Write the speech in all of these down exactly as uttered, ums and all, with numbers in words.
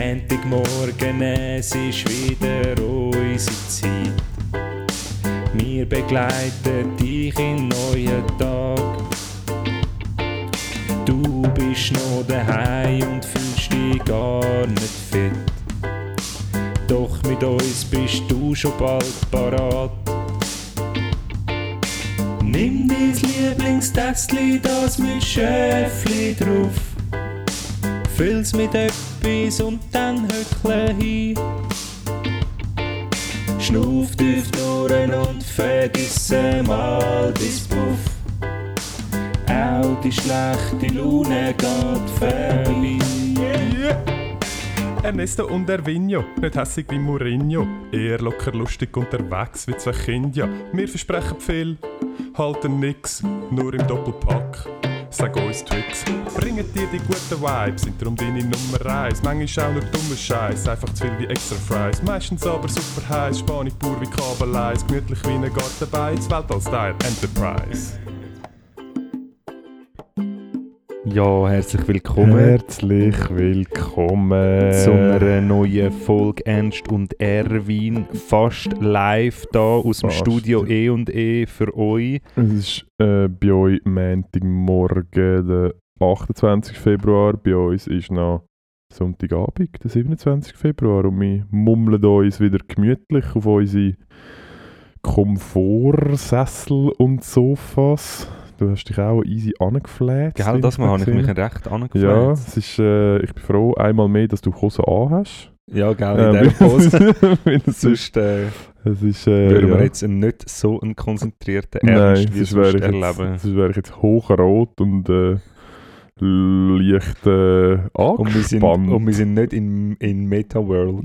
Montagmorgen, es ist wieder unsere Zeit. Wir begleiten dich in neuen Tag. Du bist noch daheim und fühlst dich gar nicht fit. Doch mit uns bist du schon bald parat. Nimm dein Lieblingstässchen, das mit Schöffli drauf. Füll's mit etwas und dann höckle hin. Schnuff tief durch und vergiss mal dein Puff. Auch die schlechte Laune geht vorbei. Ernesto und Erwinio, nicht hässig wie Mourinho. Eher locker lustig unterwegs wie zwei Kinder. Wir versprechen viel, halten nix, nur im Doppelpack. Sag uns Twix, bringen dir die guten Vibes, sind darum deine Nummer eins. Manchmal auch nur dummer Scheiß, einfach zu viel wie extra Fries. Meistens aber super heiß, Spanisch pur wie Kabeleis. Gemütlich wie ein Gartenbeiz, Welt als Teil Enterprise. Ja, herzlich willkommen. Herzlich willkommen zu einer neuen Folge Ernst und Erwin. Fast live hier aus dem fast. Studio E und E für euch. Es ist äh, bei euch Montagmorgen, der achtundzwanzigsten Februar. Bei uns ist noch Sonntagabend, der siebenundzwanzigsten Februar. Und wir mummeln uns wieder gemütlich auf unsere Komfortsessel und Sofas. Du hast dich auch easy angefläht. Gell, das Mal habe ich mich recht angefläht. Ja, es ist, äh, ich bin froh, einmal mehr, dass du Hose an hast. Ja, gell, in ähm, dieser Hose. Sonst äh, ist, äh, würden wir ja. jetzt nicht so einen konzentrierten Ernst Nein, wie sonst wäre ich erleben. Jetzt, sonst wäre ich jetzt hochrot und äh, leicht äh, angespannt. Und wir sind, und wir sind nicht in, in Meta-World.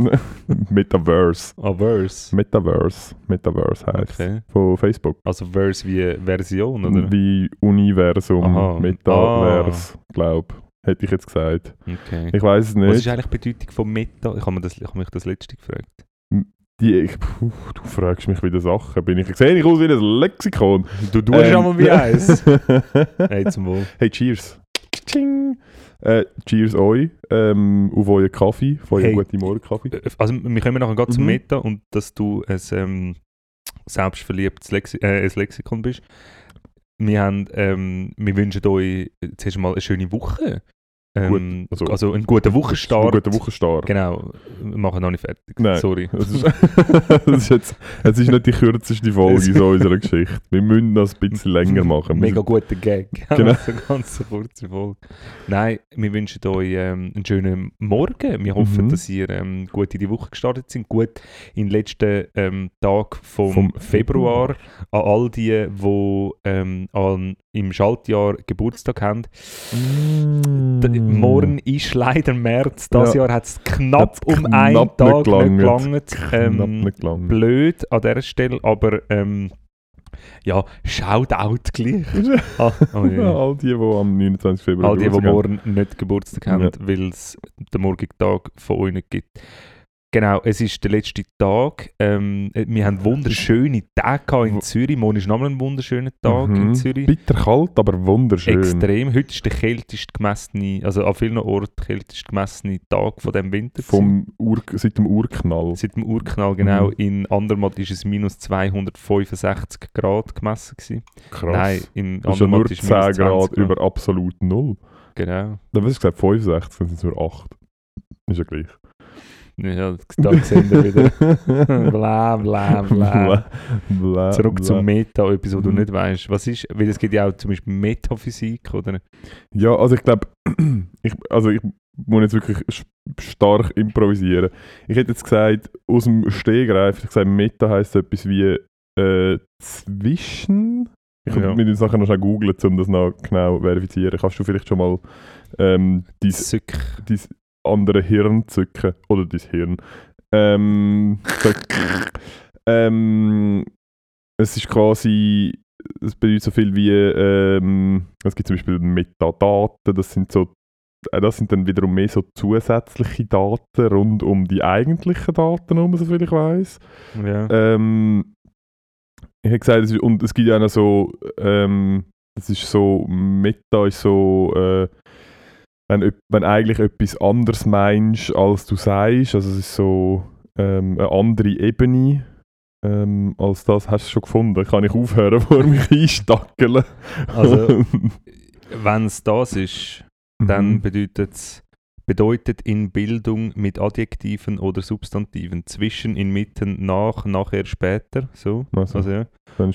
Metaverse. Ah, Verse. Metaverse. Metaverse heisst okay. Von Facebook. Also Verse wie Version, oder? Wie Universum. Aha. Metaverse, ah. glaube ich. Hätte ich jetzt gesagt. Okay. Ich weiss es nicht. Was ist eigentlich die Bedeutung von Meta? Ich habe, mir das, ich habe mich das letzte gefragt. Die, ich, puh, du fragst mich wieder Sachen. Bin ich, ich sehe ich aus wie ein Lexikon. Du tust ähm, einmal wie eins. Hey, zum Wohl. Hey, cheers. Äh, cheers euch, ähm, auf euren Kaffee, auf euren hey, guten Morgen-Kaffee. Also wir kommen nachher gerade mhm. zum Meta und dass du ein ähm, selbstverliebtes Lexi- äh, ein Lexikon bist. Wir, haben, ähm, wir wünschen euch zuerst mal eine schöne Woche. Ähm, also, also einen guten Wochenstart. Einen guten Wochenstart. Genau, wir machen noch nicht fertig. Nein. Sorry. Es ist, ist, jetzt, es ist nicht die kürzeste Folge so unserer Geschichte. Wir müssen das ein bisschen länger machen. Mega guter Gag. Genau. Also eine ganz kurze Folge. Nein, wir wünschen euch ähm, einen schönen Morgen. Wir hoffen, mhm. dass ihr ähm, gut in die Woche gestartet seid. Gut in den letzten ähm, Tag vom, vom Februar. An all die, die ähm, an im Schaltjahr Geburtstag haben. Mm. D- morgen ist leider März. Dieses ja. Jahr hat es knapp hat's um knapp einen Tag nicht gelangt. Ähm, nicht blöd an dieser Stelle, aber ähm, ja, Shoutout gleich. ah, oh yeah. All die, die am neunundzwanzigsten Februar All die, die morgen nicht Geburtstag haben, ja. weil es den morgigen Tag von euch nicht gibt. Genau, es ist der letzte Tag. Ähm, wir hatten wunderschöne Tage in Zürich. Morgen ist nochmal ein wunderschöner Tag mhm. in Zürich. Bitterkalt, aber wunderschön. Extrem. Heute ist der kälteste gemessene, also an vielen Orten kälteste gemessene Tag von diesem Winter. Vom Ur- seit dem Urknall. Seit dem Urknall, genau. Mhm. In Andermatt war es minus zweihundertfünfundsechzig Grad gemessen. Gewesen. Krass. Nein, in Andermatt ist es nur zehn Grad über absolut null. Genau. Dann hast du gesagt fünfundsechzig, dann sind es nur acht. Ist ja gleich. Ja, da sehen wir wieder. Bla, bla, bla. bla Zurück bla. Zum Meta, etwas, was du nicht weißt. Was ist, weil es gibt ja auch zum Beispiel Metaphysik, oder? Ja, also ich glaube, ich, also ich muss jetzt wirklich stark improvisieren. Ich hätte jetzt gesagt, aus dem Stehgreif, ich hätte gesagt, Meta heisst etwas wie äh, zwischen. Ich ja. mit uns nachher noch schnell googeln, um das noch genau verifizieren. Kannst du vielleicht schon mal ähm, dein... Zück. Dein andere Hirn zücken. Oder dein Hirn. Ähm, ähm, es ist quasi, es bedeutet so viel wie, ähm, es gibt zum Beispiel Metadaten, das sind so, das sind dann wiederum mehr so zusätzliche Daten rund um die eigentlichen Daten, um so viel ich weiss. Ja. Ähm, ich habe gesagt, es, und es gibt ja auch noch so, ähm, das ist so, Meta ist so, äh, wenn, wenn eigentlich etwas anderes meinst, als du sagst. Also es ist so ähm, eine andere Ebene ähm, als das. Hast du es schon gefunden? Kann ich aufhören, vor mich einstackeln? Also, wenn es das ist, dann bedeutet's, bedeutet in Bildung mit Adjektiven oder Substantiven zwischen, inmitten, nach, nachher, später. So. Also, also, ja.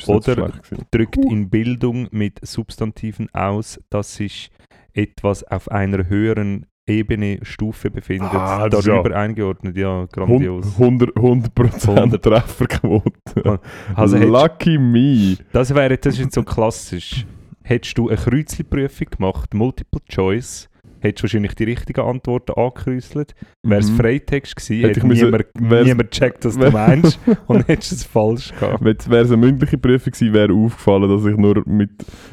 Oder drückt uh. in Bildung mit Substantiven aus, dass sich etwas auf einer höheren Ebene, Stufe befindet. Ah, darüber ja. eingeordnet, ja, grandios. hundert Prozent Trefferquote. Also, Lucky me. Das wäre das ist jetzt so klassisch. Hättest du eine Kreuzli-Prüfung gemacht, Multiple Choice, hättest du wahrscheinlich die richtigen Antworten angekreuzelt, wäre es Freitext gewesen, hätte niemand, niemand gecheckt, was du meinst, und hättest es falsch gehabt. Wäre es eine mündliche Prüfung gewesen, wäre aufgefallen, dass ich nur mit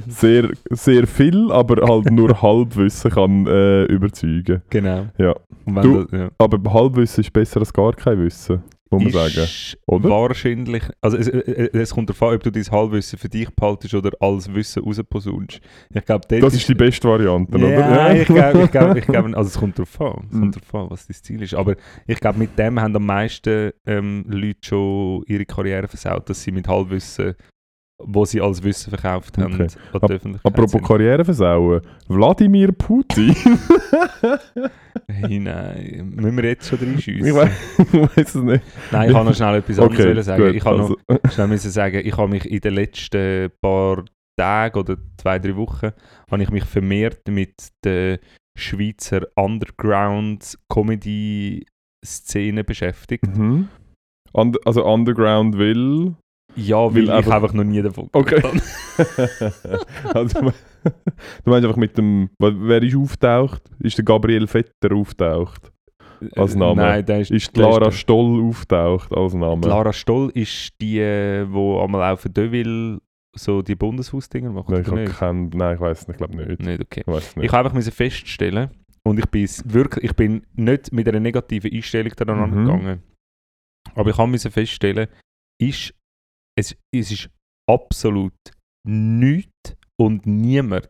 sehr, sehr viel, aber halt nur Halbwissen kann äh, überzeugen. Genau. Ja. Du, das, ja. Aber Halbwissen ist besser als gar kein Wissen. Muss man sagen. Oder? Wahrscheinlich. Also es, es kommt darauf an, ob du dein Halbwissen für dich behaltest oder als Wissen rausposaunst. Ich glaub, das ist, ist die beste Variante, yeah, oder? Nein, ich glaube, ich glaub, ich glaub, also es kommt darauf an, es kommt darauf an, was dein Ziel ist. Aber ich glaube, mit dem haben am meisten ähm, Leute schon ihre Karriere versaut, dass sie mit Halbwissen, wo sie als Wissen verkauft haben. Okay. An apropos sind. Karriere versauen. Wladimir Putin. Hey, nein. Müssen wir jetzt schon reinschiessen? Ich weiß es nicht. Nein, ich kann noch schnell etwas okay, anderes sagen. Gut, ich kann also. noch schnell sagen, ich habe mich in den letzten paar Tagen oder zwei, drei Wochen habe ich mich vermehrt mit der Schweizer Underground-Comedy-Szene beschäftigt. Mhm. Und, also Underground will... Ja, weil, weil ich einfach noch nie davon okay. Also, du meinst einfach mit dem... Wer ist auftaucht? Ist der Gabriel Vetter auftaucht als Name? Nein, der ist... Ist Lara Stoll auftaucht als Name? Die Lara Stoll ist die, die einmal auch für Deville so die Bundeshausdinger macht, nein, oder ich kein, nein, ich weiß es nicht. Ich glaube nicht. Nicht, okay. Nicht. Ich habe einfach feststellen und ich bin, wirklich, ich bin nicht mit einer negativen Einstellung daran mhm. gegangen. Aber ich musste feststellen, ist... Es, es ist absolut nichts und niemand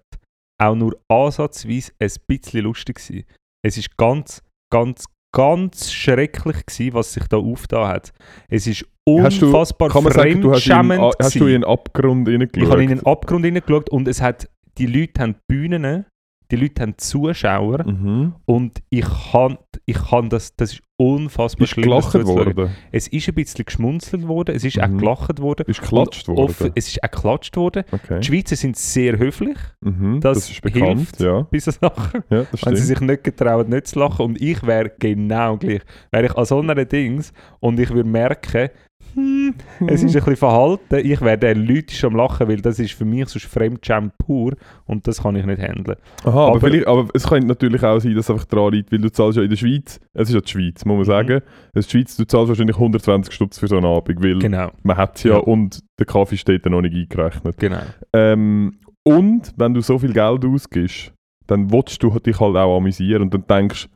auch nur ansatzweise ein bisschen lustig gewesen. Es ist ganz, ganz, ganz schrecklich gewesen, was sich da aufgetan hat. Es ist unfassbar fremdschämend gewesen. Hast du in den Abgrund hineingeschaut? Ich habe in den Abgrund hineingeschaut und es hat, die Leute haben Bühnen, die Leute haben Zuschauer mhm. und ich kann, ich kann das, das ist unfassbar ist schlimm. Es ist gelacht worden. Es ist ein bisschen geschmunzelt worden, es ist mhm. auch gelacht worden. Ist geklatscht worden. Offen, es ist auch geklatscht worden. Okay. Die Schweizer sind sehr höflich, mhm, das, das ist bekannt, hilft ja. bei so Sachen, ja, wenn sie sich nicht getrauen, nicht zu lachen. Und ich wäre genau gleich. Wäre ich an so einer Dings und ich würde merken, hm, es ist ein bisschen verhalten, ich wäre der Leute schon am Lachen, weil das ist für mich sonst Fremdscham pur und das kann ich nicht handeln. Aha, aber, aber, vielleicht, aber es könnte natürlich auch sein, dass es einfach daran liegt, weil du zahlst ja in der Schweiz, es ist ja die Schweiz, muss man sagen, es ist die Schweiz, du zahlst wahrscheinlich hundertzwanzig Stutz für so einen Abend, weil genau. man hat es ja, ja und der Kaffee steht ja noch nicht eingerechnet. Genau. Ähm, und wenn du so viel Geld ausgibst, dann willst du dich halt auch amüsieren und dann denkst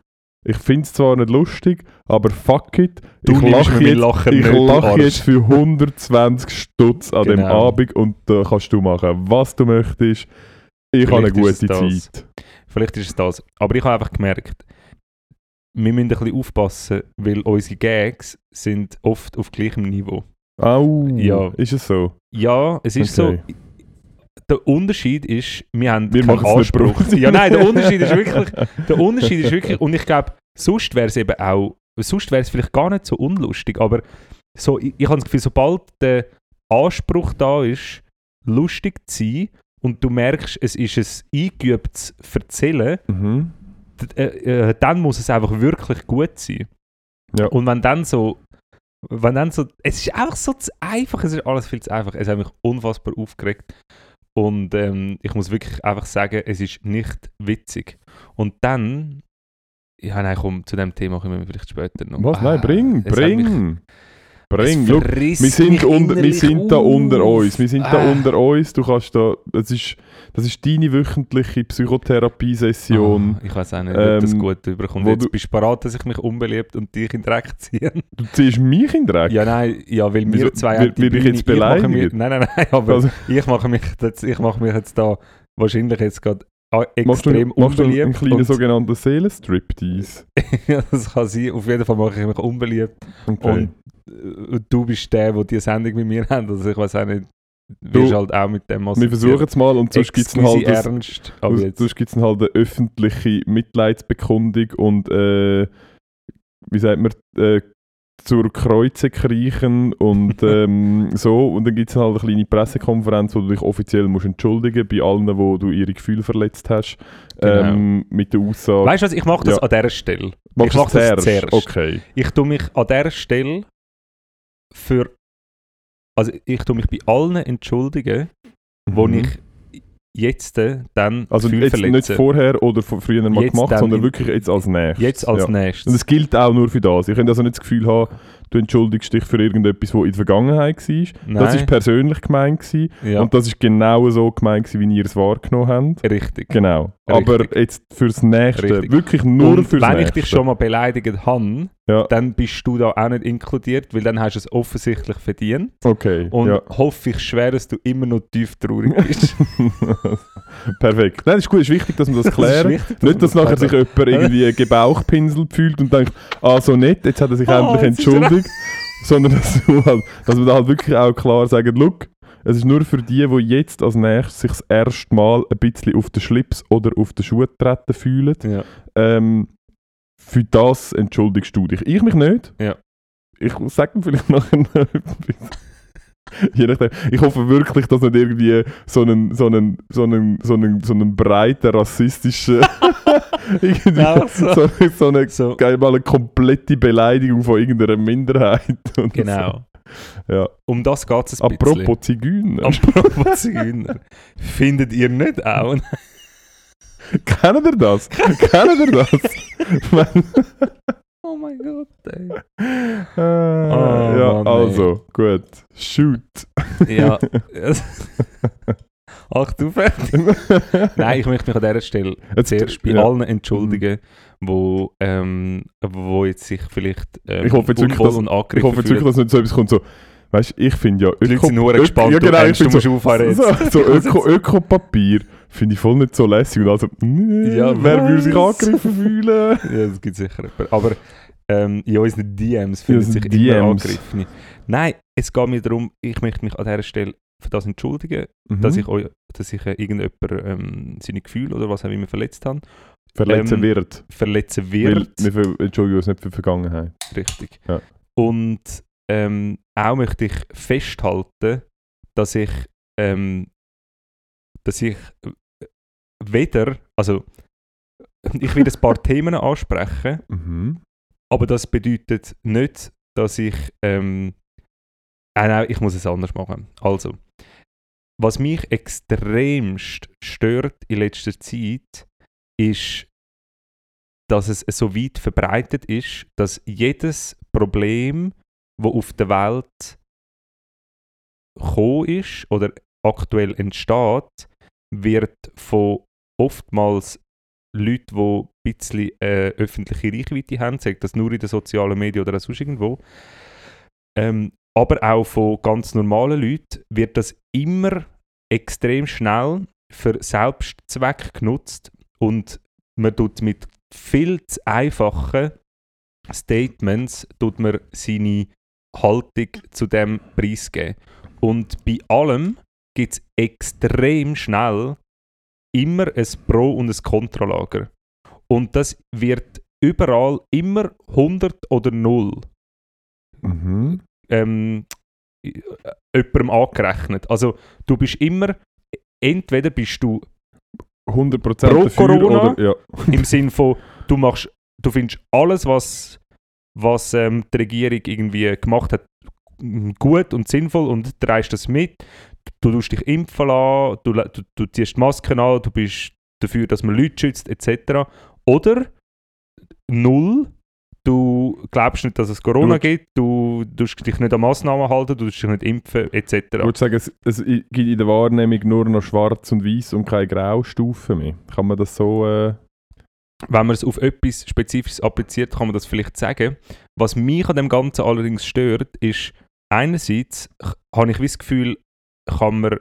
ich finde es zwar nicht lustig, aber fuck it, du ich lache jetzt, lachen ich lache jetzt für hundertzwanzig Stutz an genau. dem Abend und da äh, kannst du machen, was du möchtest. Ich habe eine gute Zeit. Vielleicht ist es das. Aber ich habe einfach gemerkt, wir müssen ein bisschen aufpassen, weil unsere Gags sind oft auf gleichem Niveau. Au, ja. Ist es so? Ja, es ist okay. so. Der Unterschied ist, wir haben wir keinen Anspruch. Ja, nein, der Unterschied ist wirklich, der Unterschied ist wirklich, und ich glaube, sonst wäre es eben auch, sonst wäre es vielleicht gar nicht so unlustig, aber so, ich, ich habe das Gefühl, sobald der Anspruch da ist, lustig zu sein, und du merkst, es ist ein eingeübtes Verzählen, mhm. d- äh, dann muss es einfach wirklich gut sein. Ja. Und wenn dann so, wenn dann so, es ist einfach so zu einfach, es ist alles viel zu einfach, es hat mich unfassbar aufgeregt. Und ähm, ich muss wirklich einfach sagen, es ist nicht witzig. Und dann, ja nein, komm, zu dem Thema kommen wir vielleicht später noch. Was? Nein, bring, ah, bring, bring. Look, wir sind, unter, wir sind da unter uns, wir sind ah. da unter uns, du kannst da, das ist, das ist deine wöchentliche Psychotherapie-Session. Oh, ich weiß auch nicht, ob ähm, das gut rüberkommt. Jetzt du, bist du bereit, dass ich mich unbeliebt und dich in den Dreck ziehe. Du ziehst mich in den Dreck? Ja, nein, ja, weil wir zwei... Will, will ich jetzt beleidigen? Nein, nein, nein, aber also. ich mache mich jetzt, ich mache mich jetzt da wahrscheinlich jetzt gerade Ah, extrem machst du, machst unbeliebt. Machst du einen kleinen sogenannten Seelenstriptease? Ja, das kann sein. Auf jeden Fall mache ich mich unbeliebt. Okay. Und, und du bist der, der die Sendung mit mir hat. Also ich weiß auch nicht, wirst halt auch mit dem... Wir versuchen es mal und sonst gibt es halt, Ernst, das, sonst gibt's halt eine öffentliche Mitleidsbekundung und äh, wie sagt man, äh, zur Kreuze kriechen und ähm, so. Und dann gibt es halt eine kleine Pressekonferenz, wo du dich offiziell musst entschuldigen bei allen, wo du ihre Gefühle verletzt hast. Ähm, genau. Mit der Aussage... Weißt du was, ich mache das ja. an dieser Stelle. Machst ich mache das, das zuerst. Okay. Ich tue mich an dieser Stelle für... Also ich tue mich bei allen entschuldigen, mhm. wo ich jetzt dann also Gefühl jetzt verletze. Nicht vorher oder früher mal jetzt gemacht, sondern wirklich jetzt als nächstes. Jetzt als ja. nächstes. Und das gilt auch nur für das. Ihr könnt also nicht das Gefühl haben, du entschuldigst dich für irgendetwas, was in der Vergangenheit war. Nein. Das war persönlich gemeint ja. und das war genau so gemeint, wie ihr es wahrgenommen habt. Richtig. Genau. Richtig. Aber jetzt fürs Nächste. Richtig. Wirklich nur und fürs wenn Nächste. Wenn ich dich schon mal beleidigt habe, ja. dann bist du da auch nicht inkludiert, weil dann hast du es offensichtlich verdient. Okay. Und ja. hoffe ich schwer, dass du immer noch tief traurig bist. Perfekt. Nein, das ist gut, es ist wichtig, dass wir das klären. Das wichtig, dass nicht, dass das nachher sich jemand irgendwie gebauchpinselt fühlt und denkt, ah, so nett, jetzt hat er sich oh, endlich entschuldigt. Sondern dass, du halt, dass wir da halt wirklich auch klar sagen, look, es ist nur für die, die jetzt als nächstes sich das erste Mal ein bisschen auf den Schlips oder auf den Schuh treten fühlen. Ja. Ähm, für das entschuldigst du dich. Ich mich nicht. Ja. Ich sage mir vielleicht nachher noch etwas. Ich hoffe wirklich, dass nicht irgendwie so einen, so einen, so einen, so einen, so einen breiten rassistischen ja, so. So, so eine, so. Mal eine komplette Beleidigung von irgendeiner Minderheit. Und genau. So. Ja. Um das geht es ein bisschen. Apropos Zigeuner. Apropos Zigeuner. Findet ihr nicht auch? Kennt ihr das? Kennt ihr das? Oh mein Gott, ey. Äh, oh, ja, Mann, also, ey. Gut. Shoot. Ja. Ach du fertig. Nein, ich möchte mich an dieser Stelle jetzt, zuerst bei ja. allen entschuldigen, die wo, ähm, wo jetzt sich vielleicht ähm, ich hoffe jetzt unwohl wirklich, und angegriffen ich hoffe jetzt wirklich, dass nicht so etwas kommt, so... Weißt du, ich finde ja... Öko- sind nur Öko- gespannt, ja, genau, du, kennst, du musst so, aufhören so, jetzt. So Öko- Ökopapier finde ich voll nicht so lässig. Und also, mh, ja, wer würde sich angegriffen fühlen? Ja, das gibt es sicher. Aber ähm, in unseren D Ms fühlen sich D Ms. Immer angegriffen. Nein, es geht mir darum, ich möchte mich an dieser Stelle für das entschuldigen, mhm. dass ich, eu- dass ich äh, irgendjemand ähm, seine Gefühle oder was auch immer verletzt habe. Verletzen ähm, wird. Verletzen wird. Wir, wir entschuldigen uns nicht für die Vergangenheit. Richtig. Ja. Und... Ähm, auch möchte ich festhalten, dass ich, ähm, dass ich weder, also ich will ein paar Themen ansprechen, mhm. aber das bedeutet nicht, dass ich, ähm, äh, nein, ich muss es anders machen. Also, was mich extremst stört in letzter Zeit, ist, dass es so weit verbreitet ist, dass jedes Problem, wo auf der Welt gekommen ist oder aktuell entsteht, wird von oftmals Leuten, die ein bisschen äh, öffentliche Reichweite haben, sagt das nur in den sozialen Medien oder auch sonst irgendwo, ähm, aber auch von ganz normalen Leuten, wird das immer extrem schnell für Selbstzweck genutzt und man tut mit viel zu einfachen Statements tut man seine Haltung zu dem Preis geben. Und bei allem gibt es extrem schnell immer ein Pro- und ein Kontralager. Und das wird überall immer hundert oder null mhm. ähm, jemandem angerechnet. Also du bist immer, entweder bist du hundert Prozent pro Corona, oder, ja. im Sinn von, du machst du findest alles, was, was ähm, die Regierung irgendwie gemacht hat, gut und sinnvoll und trägst das mit. Du tust dich impfen lassen, du, du, du ziehst Masken an, du bist dafür, dass man Leute schützt, et cetera. Oder null, du glaubst nicht, dass es Corona du, gibt, du tust dich nicht an Massnahmen halten, du tust dich nicht impfen, et cetera. Ich würde sagen, es, es gibt in der Wahrnehmung nur noch schwarz und weiß und keine Graustufen mehr. Kann man das so... Äh Wenn man es auf etwas Spezifisches appliziert, kann man das vielleicht sagen. Was mich an dem Ganzen allerdings stört, ist, einerseits habe ich das Gefühl, kann man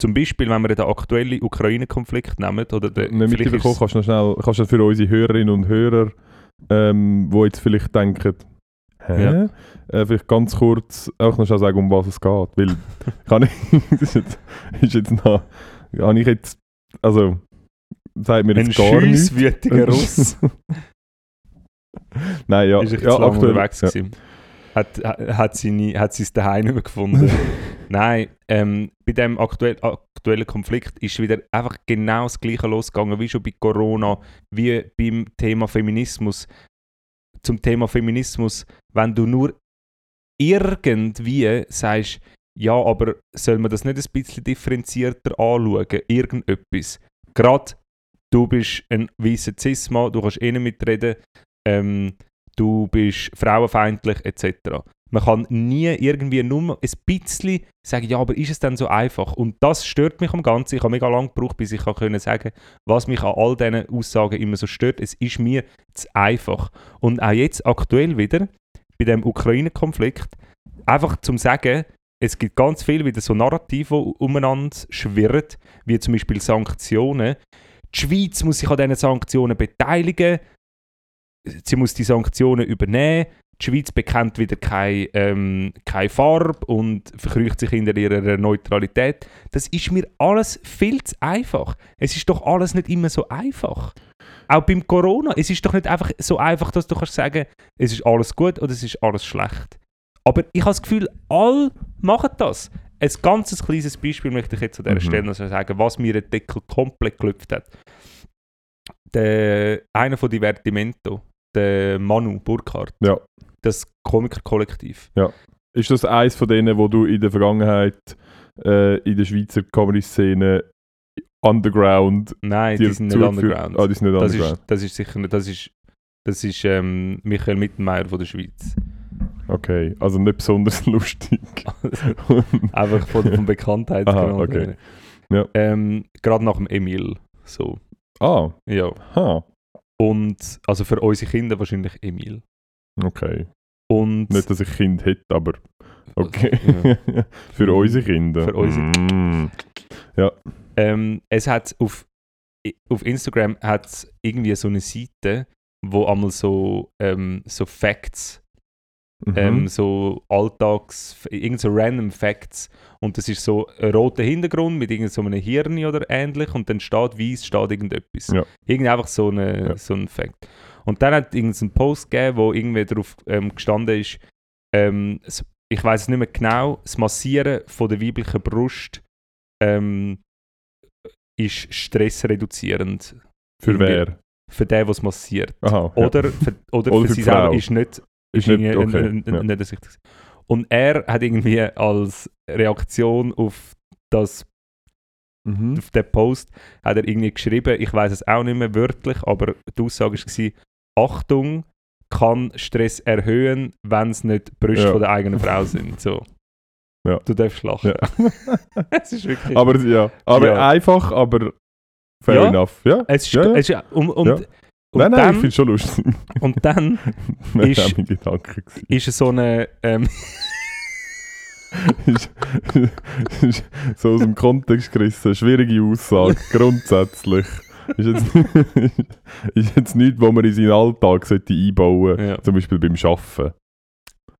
Zum Beispiel, wenn wir den aktuellen Ukraine-Konflikt nehmen. Oder den, nicht mitbekommen, kannst du noch schnell, kannst du für unsere Hörerinnen und Hörer, ähm, die jetzt vielleicht denken, hä? Ja. Äh, vielleicht ganz kurz auch noch schnell sagen, um was es geht. Weil, kann ich, das ist jetzt, ist jetzt noch, kann ich jetzt, also, sagt mir jetzt gar nichts. Ein schiesswütiger Russ. Nein, ja. Ist echt ja, zu lange unterwegs gewesen. Hat, hat sie es daheim nicht mehr gefunden. Nein, ähm, bei diesem aktuell, aktuellen Konflikt ist wieder einfach genau das Gleiche losgegangen, wie schon bei Corona, wie beim Thema Feminismus. Zum Thema Feminismus, wenn du nur irgendwie sagst, ja, aber soll man das nicht ein bisschen differenzierter anschauen, irgendetwas. Gerade du bist ein weißer Cis-Mann, du kannst eh nicht mitreden, ähm, du bist frauenfeindlich et cetera. Man kann nie irgendwie nur ein bisschen sagen, ja, aber ist es denn so einfach? Und das stört mich am Ganzen. Ich habe mega lange gebraucht, bis ich sagen konnte, was mich an all diesen Aussagen immer so stört. Es ist mir zu einfach. Und auch jetzt aktuell wieder, bei dem Ukraine-Konflikt, einfach zum sagen, es gibt ganz viel wieder so Narrative, die umeinander schwirren, wie zum Beispiel Sanktionen. Die Schweiz muss sich an diesen Sanktionen beteiligen, sie muss die Sanktionen übernehmen. Die Schweiz bekennt wieder keine, ähm, keine Farbe und verkriecht sich hinter ihrer Neutralität. Das ist mir alles viel zu einfach. Es ist doch alles nicht immer so einfach. Auch beim Corona. Es ist doch nicht einfach so einfach, dass du kannst sagen, es ist alles gut oder es ist alles schlecht. Aber ich habe das Gefühl, alle machen das. Ein ganz kleines Beispiel möchte ich jetzt an dieser mhm. Stelle noch sagen, was mir den Deckel komplett geklopft hat. Der, einer von Divertimento, der Manu Burkhardt, ja. Das Komiker-Kollektiv. Ja. Ist das eines von denen, wo du in der Vergangenheit äh, in der Schweizer Comedy-Szene underground... Nein, die sind nicht underground. Ah, die sind nicht das underground. Ist, das ist sicher nicht... Das ist, das ist ähm, Michael Mittermeier von der Schweiz. Okay, also nicht besonders lustig. Einfach von, von Bekanntheit. Aha, okay. Ja. Ähm, gerade nach dem Emil. So. Ah. Ja. Ha. Und, also für unsere Kinder wahrscheinlich Emil. Okay. Und nicht, dass ich Kind hätte, aber okay. Ja. Für unsere Kinder. Für unsere mm. Ja. Ähm, es hat auf, auf Instagram hat irgendwie so eine Seite, wo einmal so, ähm, so Facts, mhm. ähm, so Alltags, irgend so random Facts. Und das ist so ein roter Hintergrund mit irgend so einem Hirn oder ähnlich und dann steht weiss, steht irgendetwas. Ja. Irgend einfach so, eine, ja. so ein Fact. Und dann hat es einen Post gegeben, wo irgendwie darauf ähm, gestanden ist, ähm, ich weiß es nicht mehr genau, das Massieren von der weiblichen Brust ähm, ist stressreduzierend. Für irgendwie. Wer? Für den, der es massiert. Aha, ja. Oder für, oder oder für, für sie selber ist nicht, ist nicht, okay. n- n- n- ja. nicht das Richtige. Und er hat irgendwie als Reaktion auf das Mhm. Auf den Post hat er irgendwie geschrieben, ich weiß es auch nicht mehr wörtlich, aber die Aussage war, Achtung, kann Stress erhöhen, wenn es nicht die Brüste ja. von der eigenen Frau sind. So. Ja. Du darfst lachen. Ja. Es ist wirklich... Aber, ja. aber ja. einfach, aber fair ja. enough. Ja. Es ist, ja, ja. Es ist, und, und, ja. und nein, nein, dann, ich finde es schon lustig. Und dann ist, ist so eine... Ähm, so aus dem Kontext gerissen, schwierige Aussage, grundsätzlich. Ist jetzt, ist jetzt nichts, was man in seinen Alltag einbauen sollte, ja. zum Beispiel beim Arbeiten.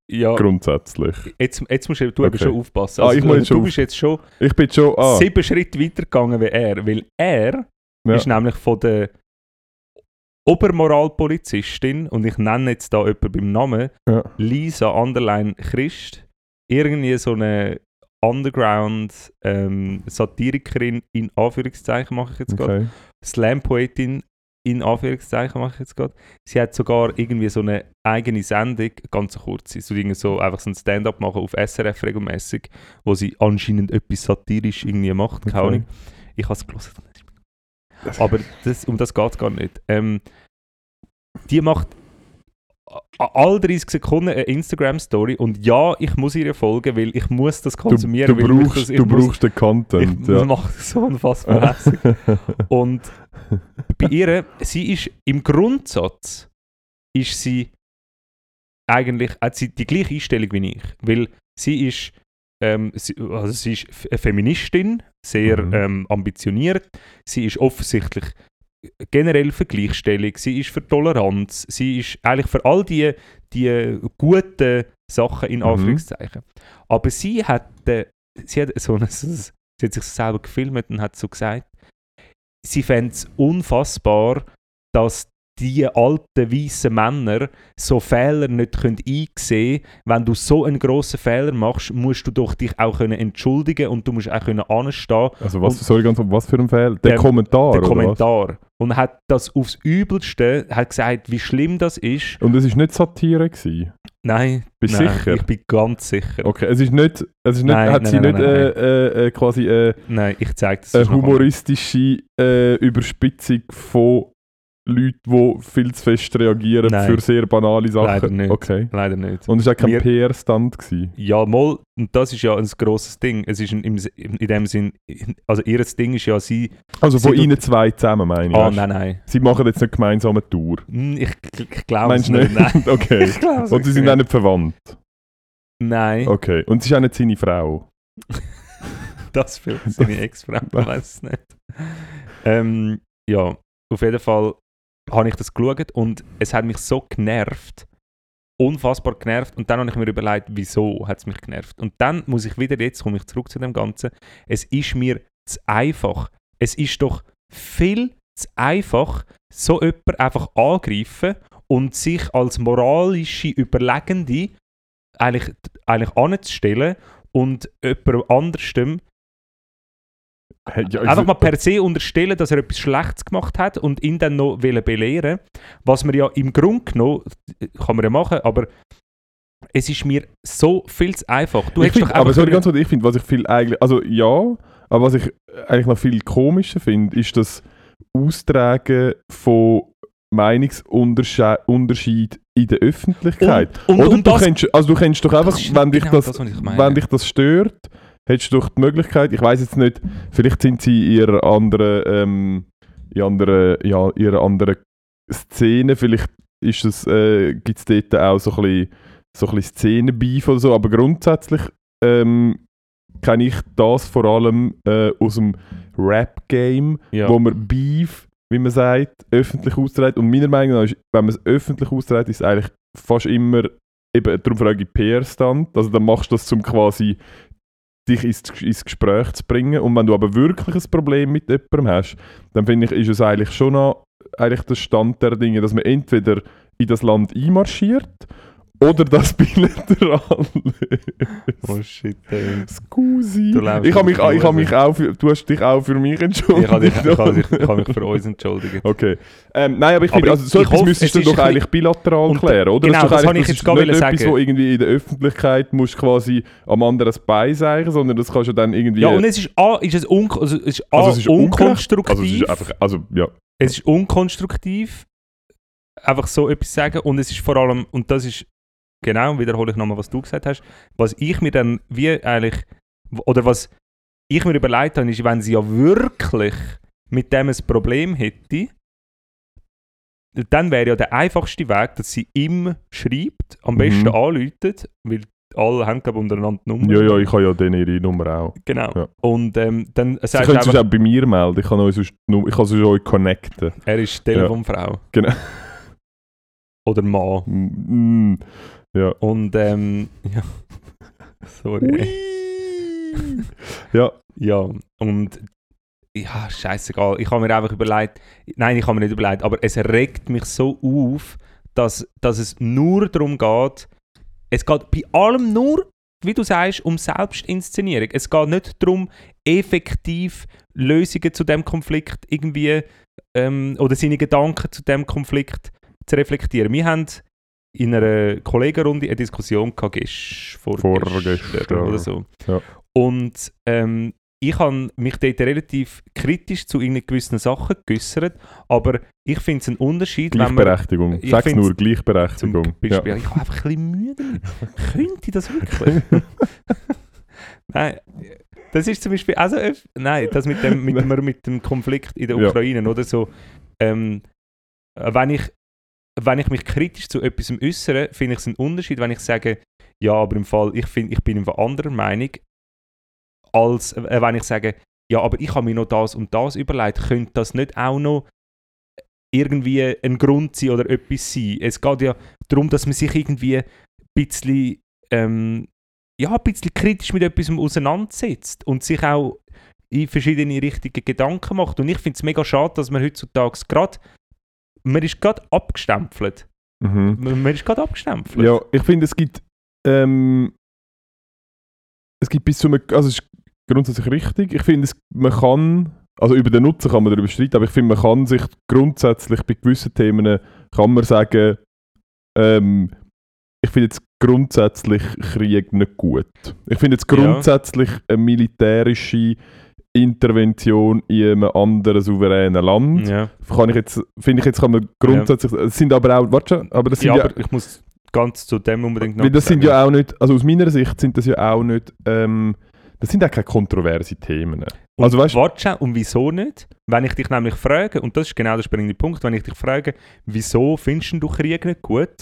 Ja. Grundsätzlich. Jetzt, jetzt musst du, du okay. schon aufpassen. Also, ah, ich muss du, du bist jetzt schon, ich bin schon ah. sieben Schritte weiter gegangen wie er, weil er ja. ist nämlich von der Obermoralpolizistin, und ich nenne jetzt da jemanden beim Namen, ja. Lisa Underline Christ, irgendwie so eine Underground-Satirikerin ähm, in Anführungszeichen mache ich jetzt okay. gerade. Slam-Poetin in Anführungszeichen mache ich jetzt gerade. Sie hat sogar irgendwie so eine eigene Sendung, ganz kurz, so, so einfach so ein Stand-up machen auf S R F regelmäßig, wo sie anscheinend etwas satirisch irgendwie macht. Keine Ahnung. Okay. Ich habe es gehört. Aber das, um das geht es gar nicht. Ähm, die macht alle dreißig Sekunden eine Instagram-Story und ja, ich muss ihr folgen, weil ich muss das konsumieren. Du, du brauchst, das, du muss, brauchst den Content. Ich ja. mache das so unfassbar hässlich. Und bei ihr, sie ist im Grundsatz ist sie eigentlich, hat sie die gleiche Einstellung wie ich, weil sie ist Ähm, sie, also sie ist eine Feministin, sehr mhm. ähm, ambitioniert. Sie ist offensichtlich generell für Gleichstellung, sie ist für Toleranz, sie ist eigentlich für all die, die guten Sachen in Anführungszeichen. Mhm. Aber sie hat, äh, sie, hat so ein, sie hat sich selber gefilmt und hat so gesagt, sie fände es unfassbar, dass die alten, weissen Männer so Fehler nicht können einsehen können. Wenn du so einen grossen Fehler machst, musst du doch dich auch können entschuldigen und du musst auch können anstehen. Also was, und, sorry, ganz, was für ein Fehler? Der, der Kommentar, Der Kommentar. Was? Und hat das aufs Übelste, hat gesagt, wie schlimm das ist. Und es war nicht Satire gewesen? Nein, bist nein sicher? Ich bin ganz sicher. Okay, es ist nicht, es ist nicht nein, hat nein, sie nein, nicht nein, äh, äh, quasi äh, nein, ich zeig das eine humoristische äh, Überspitzung von Leute, die viel zu fest reagieren Nein. für sehr banale Sachen. Leider nicht. Okay. Leider nicht. Und es war auch kein P R-Stand. Ja, mal. Und das ist ja ein grosses Ding. Es ist in, in, in dem Sinn, also ihr Ding ist ja, sie... Also von ihnen zwei zusammen, meine ich. Ah, oh, nein, nein. Sie machen jetzt nicht gemeinsam eine Tour. Ich, ich glaube es nicht. Meinst du nicht? Nein. Okay. Ich glaub's Und sie sind nicht. auch nicht verwandt? Nein. Okay. Und sie ist auch nicht seine Frau? Das für seine Ex-Frau, ich weiß es nicht. Ähm, ja, auf jeden Fall... habe ich das geschaut und es hat mich so genervt, unfassbar genervt, und dann habe ich mir überlegt, wieso hat es mich genervt. Und dann muss ich wieder, jetzt komme ich zurück zu dem Ganzen, es ist mir zu einfach. Es ist doch viel zu einfach, so jemanden einfach angreifen und sich als moralische Überlegende eigentlich, eigentlich anzustellen und jemand anderem Hey, ja, einfach mal per se unterstellen, dass er etwas Schlechtes gemacht hat und ihn dann noch belehren. Was man ja im Grunde genommen, kann man ja machen, aber es ist mir so viel zu einfach. Du ich find, aber so ganz was ich finde, was ich viel eigentlich, also ja, aber was ich eigentlich noch viel komischer finde, ist das Austragen von Meinungsunterschied in der Öffentlichkeit. Und, und, Oder und du das, kannst, also du kannst doch einfach, wenn dich, genau das, das, wenn dich das stört, hättest du doch die Möglichkeit, ich weiß jetzt nicht, vielleicht sind sie in ihrer anderen, ähm, in anderen, ja, in ihrer anderen Szene, vielleicht ist es, äh, gibt es dort auch so ein bisschen, so ein bisschen Szenenbeef oder so, aber grundsätzlich ähm, kenne ich das vor allem äh, aus dem Rap-Game, ja. wo man Beef, wie man sagt, öffentlich austrägt. Und meiner Meinung nach, ist, wenn man es öffentlich austrägt, ist es eigentlich fast immer, eben darum frage ich P R-Stand, also dann machst du das zum quasi dich ins, ins Gespräch zu bringen. Und wenn du aber wirklich ein Problem mit jemandem hast, dann finde ich, ist es eigentlich schon noch eigentlich der Stand der Dinge, dass man entweder in das Land einmarschiert oder das Billett dran lässt. Oh shit, ey. Scusi. Ich habe mich, ich habe mich auch für, du hast dich auch für mich entschuldigt. Ich habe dich, ich habe dich, ich habe mich für uns entschuldigt. Okay. Ähm, nein, aber ich finde, also, so etwas müsstest du doch eigentlich bilateral klären, oder? Genau, das, das kann ich jetzt gar nicht sagen. Das ist nicht etwas, wo irgendwie in der Öffentlichkeit musst quasi am anderen das Bein sagen, sondern das kannst du dann irgendwie... Ja, und es ist a, ist es un, also es ist a, also es ist unkonstruktiv. Also es ist einfach, also ja. Es ist unkonstruktiv, einfach so etwas sagen, und es ist vor allem, und das ist genau, wiederhole ich nochmal, was du gesagt hast. Was ich mir dann wie eigentlich, oder was ich mir überlegt habe, ist, wenn sie ja wirklich mit dem ein Problem hätte, dann wäre ja der einfachste Weg, dass sie ihm schreibt, am besten mhm. anruft, weil alle haben, glaube ich, untereinander die Nummer. Ja, ja, ich habe ja dann ihre Nummer auch. Genau. Ja. Und ähm, dann sagst du einfach... Sie können sich auch bei mir melden, ich kann euch sonst, ich kann euch connecten. Er ist Telefonfrau. Ja. Genau. Oder Mann. Mm, mm. Ja. Und ähm, ja. Sorry. ja. Ja, und ja, scheißegal. Ich habe mir einfach überlegt, nein, ich habe mir nicht überlegt, aber es regt mich so auf, dass, dass es nur darum geht, es geht bei allem nur, wie du sagst, um Selbstinszenierung. Es geht nicht darum, effektiv Lösungen zu diesem Konflikt irgendwie, ähm, oder seine Gedanken zu diesem Konflikt zu reflektieren. Wir haben in einer Kollegenrunde eine Diskussion gehabt, vor vorgestern oder so. Ja. Und ähm, ich habe mich dort relativ kritisch zu gewissen Sachen geäussert, aber ich finde es einen Unterschied, wenn man... Gleichberechtigung. Sag nur, Gleichberechtigung. Beispiel, ja. Ich habe einfach ein bisschen Mühe damit. Könnte das wirklich? Nein, das ist zum Beispiel... Also, nein, das mit dem, mit dem, mit dem Konflikt in der Ukraine, ja. oder so. Ähm, wenn ich Wenn ich mich kritisch zu etwas äußere, finde ich es einen Unterschied, wenn ich sage, ja, aber im Fall, ich, find, ich bin anderer Meinung, als äh, wenn ich sage, ja, aber ich habe mir noch das und das überlegt, könnte das nicht auch noch irgendwie ein Grund sein oder etwas sein? Es geht ja darum, dass man sich irgendwie ein bisschen, ähm, ja, ein bisschen kritisch mit etwas auseinandersetzt und sich auch in verschiedene richtige Gedanken macht. Und ich finde es mega schade, dass man heutzutage gerade, man ist gerade abgestempelt. Mhm. Man, man ist gerade abgestempelt. Ja, ich finde, es gibt, ähm, es gibt bis zu einem, also es ist grundsätzlich richtig. Ich finde, man kann, also über den Nutzen kann man darüber streiten, aber ich finde, man kann sich grundsätzlich bei gewissen Themen, kann man sagen, ähm, ich finde jetzt grundsätzlich Krieg nicht gut. Ich finde jetzt grundsätzlich eine militärische Intervention in einem anderen souveränen Land. Ja. Kann ich jetzt, finde ich jetzt kann man grundsätzlich, es sind aber auch, warte schon, aber das sind ja, ja aber ich muss ganz zu dem unbedingt noch das sagen. Sind ja auch nicht, also aus meiner Sicht sind das ja auch nicht, ähm, das sind auch keine kontroversen Themen. Und also, weißt, warte schon, und wieso nicht? Wenn ich dich nämlich frage, und das ist genau der springende Punkt, wenn ich dich frage, wieso findest du Krieg nicht gut,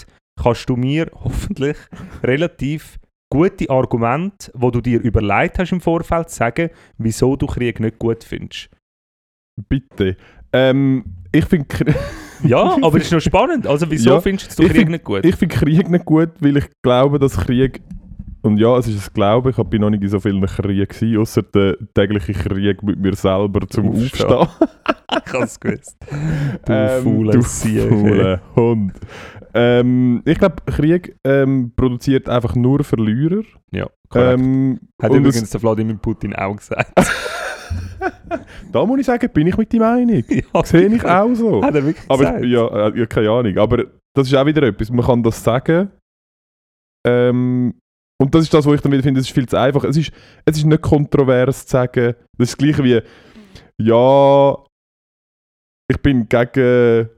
kannst du mir hoffentlich relativ gute Argumente, die du dir überlegt hast im Vorfeld, sagen, wieso du Krieg nicht gut findest. Bitte. Ähm, ich finde Krieg... Ja, aber es ist noch spannend. Also wieso ja, findest du Krieg find, nicht gut? Ich finde Krieg nicht gut, weil ich glaube, dass Krieg... Und ja, es ist ein Glaube, ich war noch nicht in so vielen Kriegen gewesen, ausser der tägliche Krieg mit mir selber zum Aufstehen. Aufstehen. Ich habe es gewusst. Du ähm, fauler fauler Hund. Ähm, ich glaube, Krieg ähm, produziert einfach nur Verlierer. Ja, korrekt. Ähm, Hat übrigens der Wladimir Putin auch gesagt. Da muss ich sagen, bin ich mit deiner Meinung. Ja, sehe ich auch so. Hat er wirklich aber gesagt? Ich, ja, ich habe keine Ahnung. Aber das ist auch wieder etwas. Man kann das sagen. Ähm, und das ist das, was ich dann wieder finde, es ist viel zu einfach. Es ist, es ist nicht kontrovers zu sagen. Das ist das Gleiche wie, ja, ich bin gegen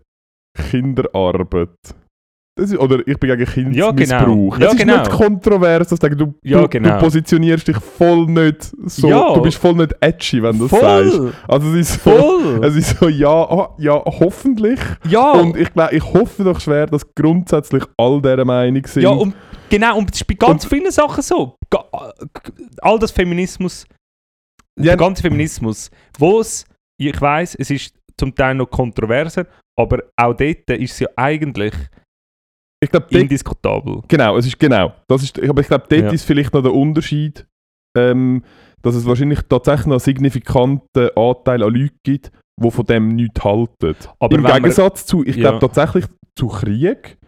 Kinderarbeit. Das ist, oder ich bin gegen Kindesmissbrauch. Ja, genau. Es ja, ist genau. nicht kontrovers, dass du, du, ja, genau. du positionierst dich voll nicht so, ja. du bist voll nicht edgy, wenn du das sagst. Also es ist so, voll. Es ist so, ja, ja hoffentlich. Ja. Und ich, ich hoffe doch schwer, dass grundsätzlich all dieser Meinung sind. Ja, und genau, und das ist bei ganz und, vielen Sachen so. All das Feminismus, ja, der ganze Feminismus, wo es, ich weiss, es ist zum Teil noch kontroverser, aber auch dort ist es ja eigentlich... Ich glaub, dort, indiskutabel. Genau, es ist genau. Das ist, aber ich glaube, dort ja. ist vielleicht noch der Unterschied, ähm, dass es wahrscheinlich tatsächlich noch einen signifikanten Anteil an Leuten gibt, die von dem nichts halten. Aber im Gegensatz wir, zu, ich ja. glaube tatsächlich, zu Krieg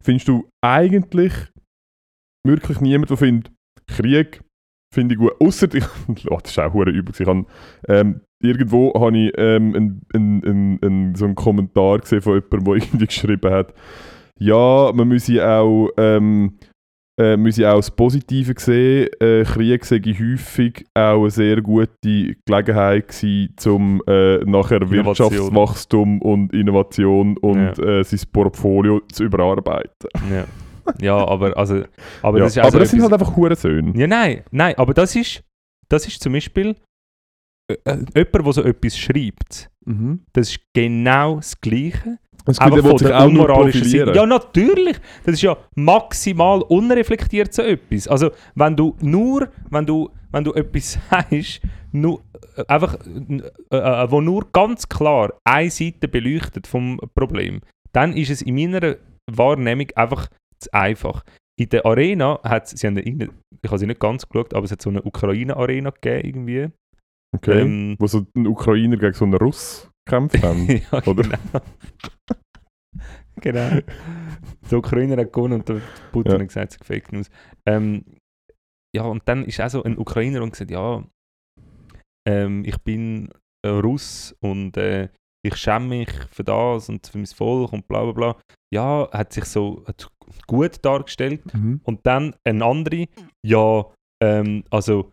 findest du eigentlich wirklich niemanden, der findet, Krieg finde ich gut. Ausser, oh, das ist auch verdammt übel. Ich hab, ähm, irgendwo habe ich ähm, ein, ein, ein, ein, so einen Kommentar gesehen von jemandem, der irgendwie geschrieben hat, ja, man müsse auch, ähm, äh, müsse auch das Positive sehen. Äh, Krieg sei häufig auch eine sehr gute Gelegenheit gewesen, um äh, nachher Wirtschaftswachstum und Innovation und ja. äh, sein Portfolio zu überarbeiten. Ja, ja aber, also, aber ja. das ist also aber das sind halt einfach Hurensöhne. Ja, nein, nein, aber das ist, das ist zum Beispiel äh, äh, jemand, der so etwas schreibt. Mhm. Das ist genau das Gleiche. Es gibt aber von sich der unmoralischen Seite. Ja, natürlich. Das ist ja maximal unreflektiert so etwas. Also, wenn du nur, wenn du, wenn du etwas hast, nur, einfach, äh, wo nur ganz klar eine Seite beleuchtet vom Problem, dann ist es in meiner Wahrnehmung einfach zu einfach. In der Arena hat es, ich habe sie nicht ganz geschaut, aber es hat so eine Ukraine-Arena gegeben irgendwie. Okay, ähm, wo so ein Ukrainer gegen so einen Russ gekämpft haben, ja, oder? Genau. Genau. Die Ukrainer hat gewonnen und der Putin ja. hat gesagt, es ist Fake News. Ähm, ja, und dann ist auch so ein Ukrainer und gesagt, ja, ähm, ich bin äh, Russ und äh, ich schäme mich für das und für mein Volk und bla bla bla. Ja, hat sich so hat gut dargestellt. Mhm. Und dann ein anderer, ja, ähm, also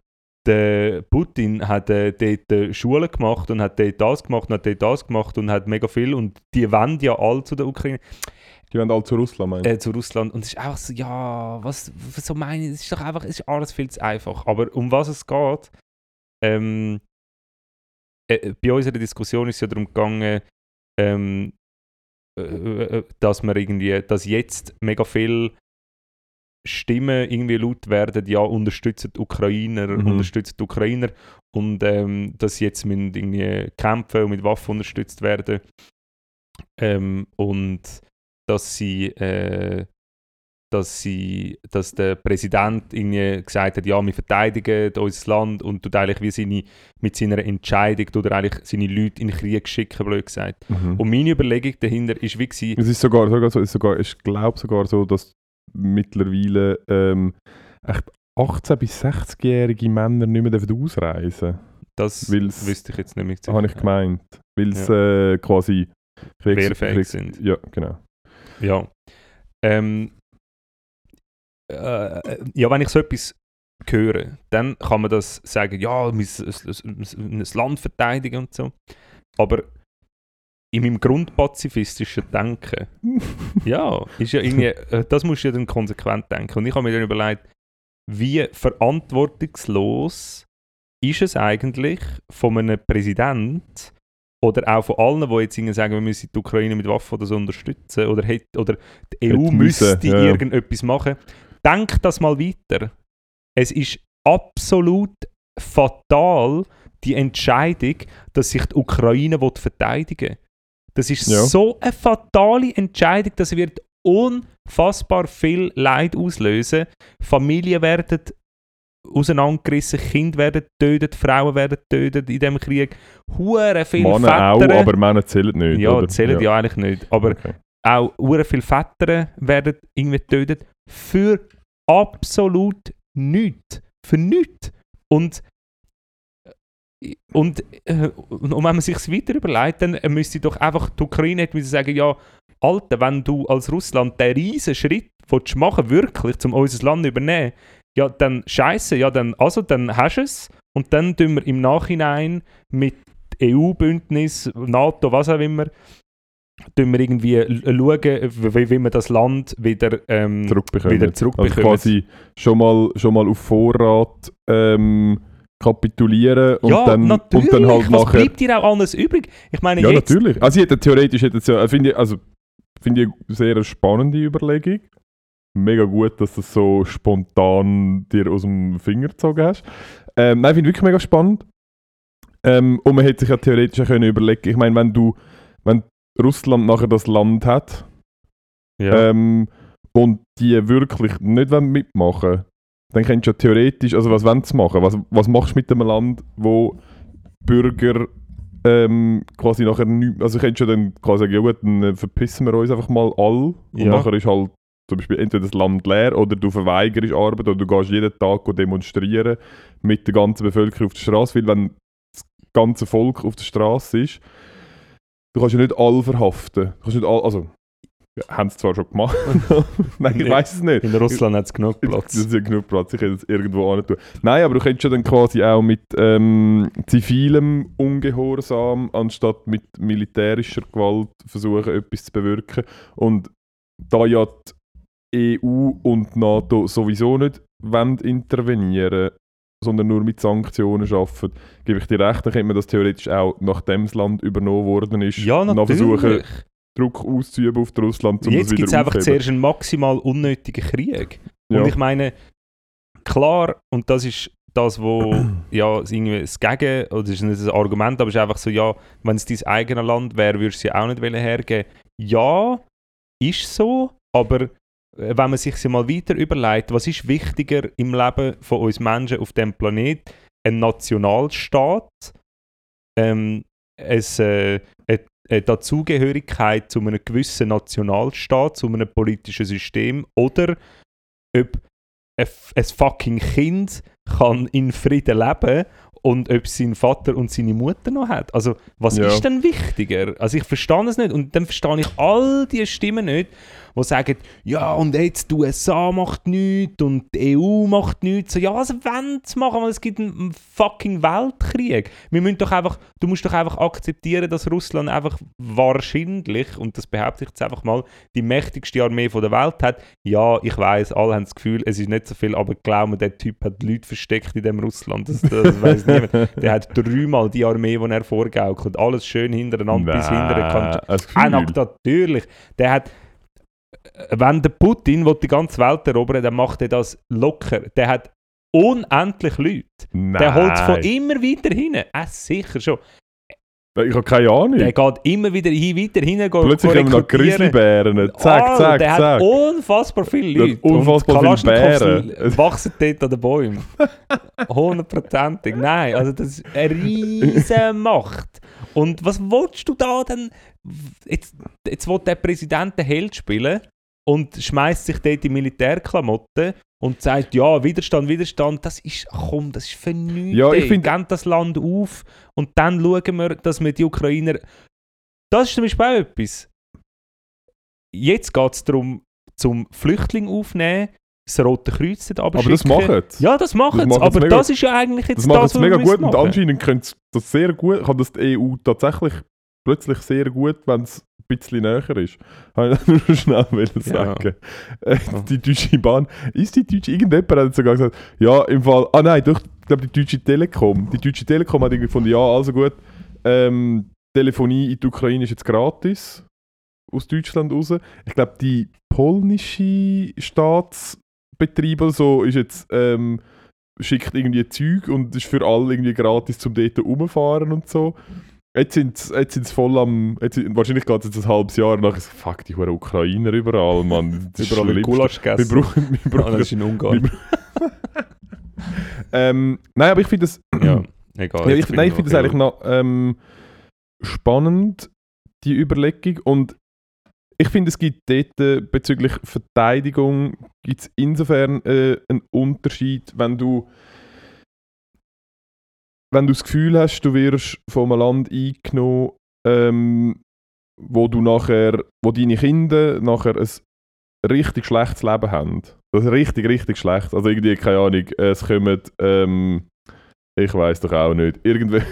der Putin hat äh, dort äh, Schulen gemacht und hat dort das gemacht und hat dort das gemacht und hat mega viel und die wollen ja alle zu der Ukraine. Die wollen alle zu Russland, meinst du? Äh, zu Russland. Und es ist einfach so, ja, was, was so meine ich? Es ist doch einfach, es ist alles viel zu einfach. Aber um was es geht, ähm, äh, bei unserer Diskussion ist es ja darum gegangen, ähm, äh, äh, dass man irgendwie, dass jetzt mega viel Stimmen irgendwie laut werden, ja, unterstützen die Ukrainer, mhm. unterstützen die Ukrainer und ähm, dass sie jetzt mit irgendwie kämpfen und mit Waffen unterstützt werden ähm, und dass sie, äh, dass sie, dass der Präsident irgendwie gesagt hat, ja, wir verteidigen unser Land und tut eigentlich wie seine, mit seiner Entscheidung oder eigentlich seine Leute in den Krieg schicken, blöd gesagt. Mhm. Und meine Überlegung dahinter ist wie gewesen, es ist sogar, sogar so, ist sogar, ich glaube sogar so, dass mittlerweile ähm, echt achtzehn- bis sechzigjährige Männer nicht mehr ausreisen dürfen. Das weil's, wüsste ich jetzt nicht mehr. Habe ich gemeint. Weil sie ja. äh, quasi wehrfähig sind. Ja, genau. Ja. Ähm, äh, ja, wenn ich so etwas höre, dann kann man das sagen, ja, das Land verteidigen und so. Aber in meinem grundpazifistischen Denken. ja, ist ja irgendwie, das musst du ja dann konsequent denken. Und ich habe mir dann überlegt, wie verantwortungslos ist es eigentlich von einem Präsidenten oder auch von allen, die jetzt sagen, wir müssen die Ukraine mit Waffen oder so unterstützen oder, hat, oder die E U müssen, müsste ja. irgendetwas machen. Denk das mal weiter. Es ist absolut fatal, die Entscheidung, dass sich die Ukraine verteidigen will. Das ist ja. so eine fatale Entscheidung, das wird unfassbar viel Leid auslösen. Familien werden auseinandergerissen, Kinder werden getötet, Frauen werden getötet in diesem Krieg. Huere viele Väter. Männer auch, aber Männer zählen nicht. Ja, oder? zählen ja. ja eigentlich nicht. Aber okay. auch huere viele Väter werden irgendwie getötet. Für absolut nichts. Für nichts. Und Und, äh, und wenn man sich es weiter überlegt, dann müsste doch einfach die Ukraine sagen, ja, Alter, wenn du als Russland den riesen Schritt willst machen, wirklich, um unser Land zu übernehmen, ja, dann scheiße, ja, dann, also, dann hast du es und dann tun wir im Nachhinein mit E U-Bündnis, NATO, was auch immer, tun wir irgendwie schauen, wie, wie wir das Land wieder, ähm, zurückbekommen. wieder zurückbekommen. Also quasi schon mal, schon mal auf Vorrat ähm kapitulieren und, ja, dann, und dann halt machen. Was bleibt dir auch alles übrig? Ich meine, ja, jetzt... natürlich. Also hätte, theoretisch hätte es ja, finde ich, also, finde ich eine sehr spannende Überlegung. Mega gut, dass du das so spontan dir aus dem Finger gezogen hast. Ähm, nein, finde ich wirklich mega spannend. Ähm, und man hätte sich ja theoretisch auch können überlegen. Ich meine, wenn du, wenn Russland nachher das Land hat ja. ähm, und die wirklich nicht mitmachen wollen, dann könntest du ja theoretisch, also was wollen sie machen? Was, was machst du mit einem Land, wo Bürger ähm, quasi nachher nichts, also könntest du ja dann quasi sagen, ja gut, dann verpissen wir uns einfach mal all. Und ja. nachher ist halt zum Beispiel entweder das Land leer oder du verweigerst Arbeit oder du gehst jeden Tag demonstrieren mit der ganzen Bevölkerung auf der Straße, weil wenn das ganze Volk auf der Straße ist, du kannst ja nicht alle verhaften. Du kannst nicht alle, also, ja, haben es zwar schon gemacht. Nein, ich weiß es nicht. In Russland hat es genug Platz. Es hat genug Platz, ich hätte es irgendwo hin tun. Nein, aber du könntest ja dann quasi auch mit ähm, zivilem Ungehorsam anstatt mit militärischer Gewalt versuchen, etwas zu bewirken. Und da ja die E U und die NATO sowieso nicht wollen intervenieren, sondern nur mit Sanktionen arbeiten, gebe ich dir recht, dann könnte man das theoretisch auch, nachdem das Land übernommen worden ist, ja, noch versuchen, Druck auszuüben auf Russland, um jetzt das wieder aufzuheben. Jetzt gibt es einfach zuerst einen maximal unnötigen Krieg. Ja. Und ich meine, klar, und das ist das, wo ja, irgendwie das Gegen, oder das ist nicht ein Argument, aber es ist einfach so, ja, wenn es dein eigenes Land wäre, würdest du es ja auch nicht hergeben. Ja, ist so, aber wenn man sich sie mal weiter überlegt, was ist wichtiger im Leben von uns Menschen auf diesem Planeten? Ein Nationalstaat, ähm, es, äh, ein die Dazugehörigkeit zu einem gewissen Nationalstaat, zu einem politischen System oder ob ein, ein fucking Kind kann in Frieden leben und ob sein Vater und seine Mutter noch hat. Also was ja. ist denn wichtiger? Also ich verstehe es nicht und dann verstehe ich all die Stimmen nicht, die sagen, ja und jetzt die U S A macht nichts und die E U macht nichts. So, ja, was wollen sie machen? Weil es gibt einen fucking Weltkrieg. Wir müssen doch einfach, du musst doch einfach akzeptieren, dass Russland einfach wahrscheinlich, und das behaupte ich jetzt einfach mal, die mächtigste Armee der Welt hat. Ja, ich weiss, alle haben das Gefühl, es ist nicht so viel, aber glaub mir, der Typ hat Leute versteckt in dem Russland. Das, das weiss niemand. Der hat dreimal die Armee, die er vorgaukelt. Alles schön hintereinander, bis hinter den Kanton. Natürlich. Der hat... wenn der Putin will die ganze Welt erobern, dann macht er das locker. Der hat unendlich Leute. Nein. Der holt von immer weiter hin. Ah, sicher schon. Ich habe keine Ahnung. Der geht immer wieder hin, weiter hin. Plötzlich haben wir noch Grizzlybären. Zack, oh, zack, der zack. Der hat unfassbar viele Leute. Unfassbar viele Bären. Wachsen dort an den Bäumen. Hundertprozentig. Nein, also das ist eine riesige Macht. Und was willst du da denn? Jetzt, jetzt will der Präsident den Held spielen und schmeißt sich dort in Militärklamotten und sagt, ja, Widerstand, Widerstand, das ist, komm, das ist für nichts. Ja, ich finde, gebt das Land auf und dann schauen wir, dass wir die Ukrainer... Das ist zum Beispiel auch etwas. Jetzt geht es darum, zum Flüchtling aufnehmen, das Rote Kreuz dort abschicken. Aber das machen sie. Ja, das machen sie, aber mega, das ist ja eigentlich jetzt das, das was wir mega gut machen. Und anscheinend können sie das sehr gut, kann das die E U tatsächlich plötzlich sehr gut, wenn es ein bisschen näher ist. Habe ich nur schnell sagen. Ja. Äh, die Deutsche Bahn. Ist die Deutsche? Irgendjemand hat sogar gesagt, ja, im Fall. Ah nein, doch, ich glaube die Deutsche Telekom. Die Deutsche Telekom hat irgendwie gefunden, ja, also gut, ähm, Telefonie in der Ukraine ist jetzt gratis. Aus Deutschland raus. Ich glaube, die polnische Staatsbetreiber so ist jetzt. Ähm, schickt irgendwie Zeug und ist für alle irgendwie gratis zum dort rumfahren und so. Jetzt sind es voll am. Jetzt, wahrscheinlich geht es jetzt ein halbes Jahr nach. Fuck, die Huren Ukrainer überall, Mann. Das überall ist Gulasch gegessen. Wir brauchen, wir brauchen, ja, das ist in Ungarn. ähm, nein, aber ich finde das. Ja, egal. Ja, ich, ich find, nein, ich finde das eigentlich noch ähm, spannend, die Überlegung. Und ich finde, es gibt dort bezüglich Verteidigung gibt's insofern äh, einen Unterschied, wenn du. Wenn du das Gefühl hast, du wirst von einem Land eingenommen, ähm, wo, du nachher, wo deine Kinder nachher ein richtig schlechtes Leben haben. Das ist richtig, richtig schlecht. Also irgendwie, keine Ahnung, es kommen, ähm, ich weiss doch auch nicht, irgendwelches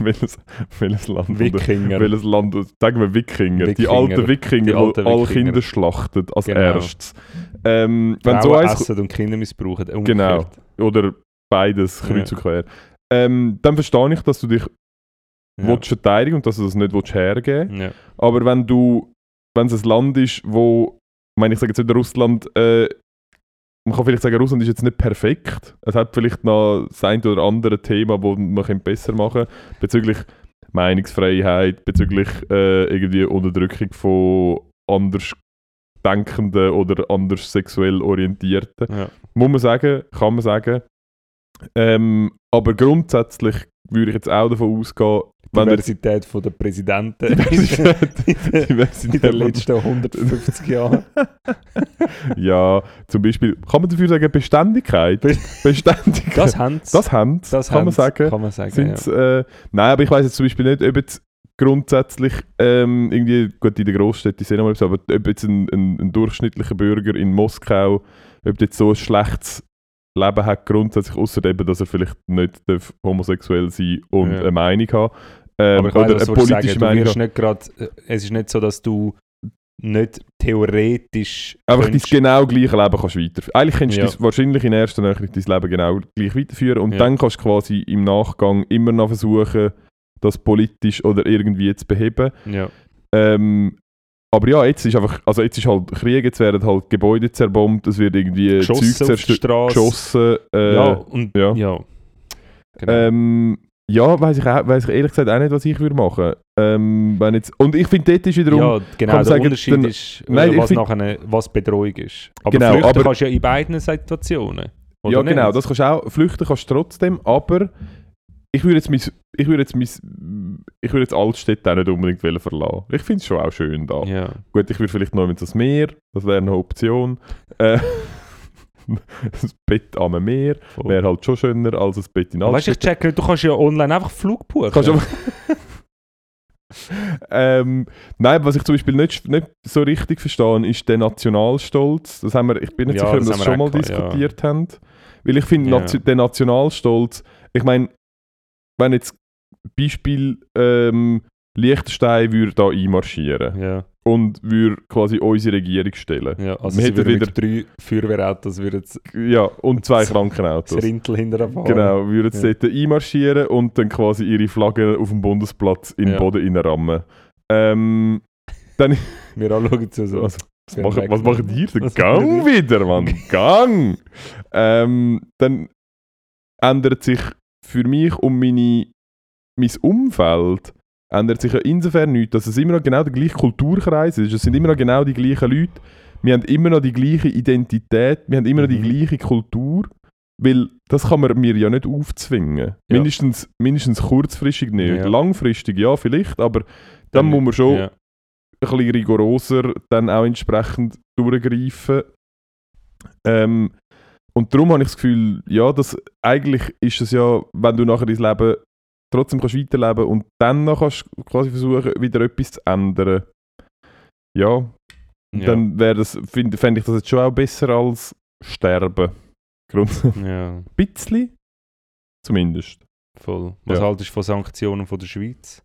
welches, welches Land. Wikinger. Welches Land, sagen wir Wikinger, Wikinger. Die alten Wikinger, die alten wo alle Wikinger. Kinder schlachten als genau. Erstes. Ähm, wenn Frauen so eins, essen und Kinder missbrauchen. Umgekehrt. Genau, oder beides, kreuz ja. und quer. Ähm, dann verstehe ich, dass du dich ja. willst verteidigen und dass du das nicht willst hergeben willst. Ja. Aber wenn du, wenn es ein Land ist, wo, ich meine, ich sage jetzt wieder Russland, äh, man kann vielleicht sagen, Russland ist jetzt nicht perfekt. Es hat vielleicht noch das ein oder andere Thema, das man besser machen kann. Bezüglich Meinungsfreiheit, bezüglich äh, irgendwie Unterdrückung von Andersdenkenden oder anders sexuell Orientierten. Ja. Muss man sagen, kann man sagen. Ähm, aber grundsätzlich würde ich jetzt auch davon ausgehen, wenn Diversität von der Präsidenten Diversität, in, der, Diversität in den letzten hundertfünfzig Jahren. Ja, zum Beispiel, kann man dafür sagen, Beständigkeit? Beständigkeit. Das haben sie. Das haben sie, kann, kann man sagen. Sind's, ja. äh, nein, aber ich weiss jetzt zum Beispiel nicht, ob jetzt grundsätzlich, ähm, irgendwie, gut, in der Großstadt, ich sehe nochmal, aber ob jetzt ein, ein, ein durchschnittlicher Bürger in Moskau, ob jetzt so ein schlechtes Leben hat grundsätzlich, ausser eben, dass er vielleicht nicht homosexuell sein darf und ja. eine Meinung hat. Ähm, aber ich oder weiß, eine politische Meinung hat. Nicht grad, es ist nicht so, dass du nicht theoretisch... Einfach dein genau gleiche Leben kannst weiterführen. Eigentlich kannst ja. du wahrscheinlich in erster Nähe dein Leben genau gleich weiterführen und ja. dann kannst du quasi im Nachgang immer noch versuchen, das politisch oder irgendwie zu beheben. Ja. Ähm, Aber ja, jetzt ist einfach, also jetzt ist halt Krieg, jetzt werden halt Gebäude zerbombt, es wird irgendwie geschossen, Zeug zerstört, geschossen. Äh, ja, und, ja. Ja, genau. ähm, ja weiss ich, weiss ich ehrlich gesagt auch nicht, was ich würde machen. Ähm, wenn jetzt, und ich finde, dort ist wiederum... Ja, genau, der sagen, Unterschied dann, ist, nein, was, find, nachher, was Bedrohung ist. Aber genau, flüchten aber, kannst du ja in beiden Situationen, oder ja, nicht? Genau, das kannst du auch, flüchten kannst du trotzdem, aber... Ich würde jetzt, würd jetzt, würd jetzt Altstädte auch nicht unbedingt verlassen. Ich finde es schon auch schön da. Ja. Gut, ich würde vielleicht noch mit das Meer, das wäre eine Option. Äh, das Bett am Meer wäre halt schon schöner als ein Bett in Altstädte. Weißt du, ich checke, du kannst ja online einfach Flug buchen. ähm, nein, was ich zum Beispiel nicht, nicht so richtig verstehe, ist der Nationalstolz. Das haben wir, ich bin nicht ja, sicher, ob wir das, das schon mal kann, diskutiert ja. haben. Weil ich finde, ja. der Nationalstolz, ich meine, wenn jetzt Beispiel ähm, Liechtenstein würde da einmarschieren yeah. und würde quasi unsere Regierung stellen. Ja, also wir hätten wieder drei Feuerwehrautos würden ja, und zwei Krankenautos. Das Rindl hinterherfahren. Genau, würden sie ja. dort einmarschieren und dann quasi ihre Flagge auf dem Bundesplatz in den ja. Boden reinrammen. Ähm, dann wir alle schauen zu so. Also, Was macht, was macht ihr? Den Gang wieder, Mann. Gang! Ähm, dann ändert sich für mich und meine, mein Umfeld ändert sich ja insofern nichts, dass es immer noch genau der gleiche Kulturkreis ist. Es sind immer noch genau die gleichen Leute. Wir haben immer noch die gleiche Identität. Wir haben immer noch die gleiche Kultur. Weil das kann man mir ja nicht aufzwingen. Ja. Mindestens, mindestens kurzfristig nicht. Ja. Langfristig ja, vielleicht. Aber dann ja. muss man schon ja. ein bisschen rigoroser dann auch entsprechend durchgreifen. Ähm, und darum habe ich das Gefühl, ja, dass, eigentlich ist es ja, wenn du nachher dein Leben trotzdem kannst weiterleben und dann noch kannst du quasi versuchen, wieder etwas zu ändern. Ja, ja. Dann wäre das, fände fänd ich das jetzt schon auch besser als sterben. Ja. Ein bisschen, zumindest. Voll. Was ja. haltest du von Sanktionen von der Schweiz?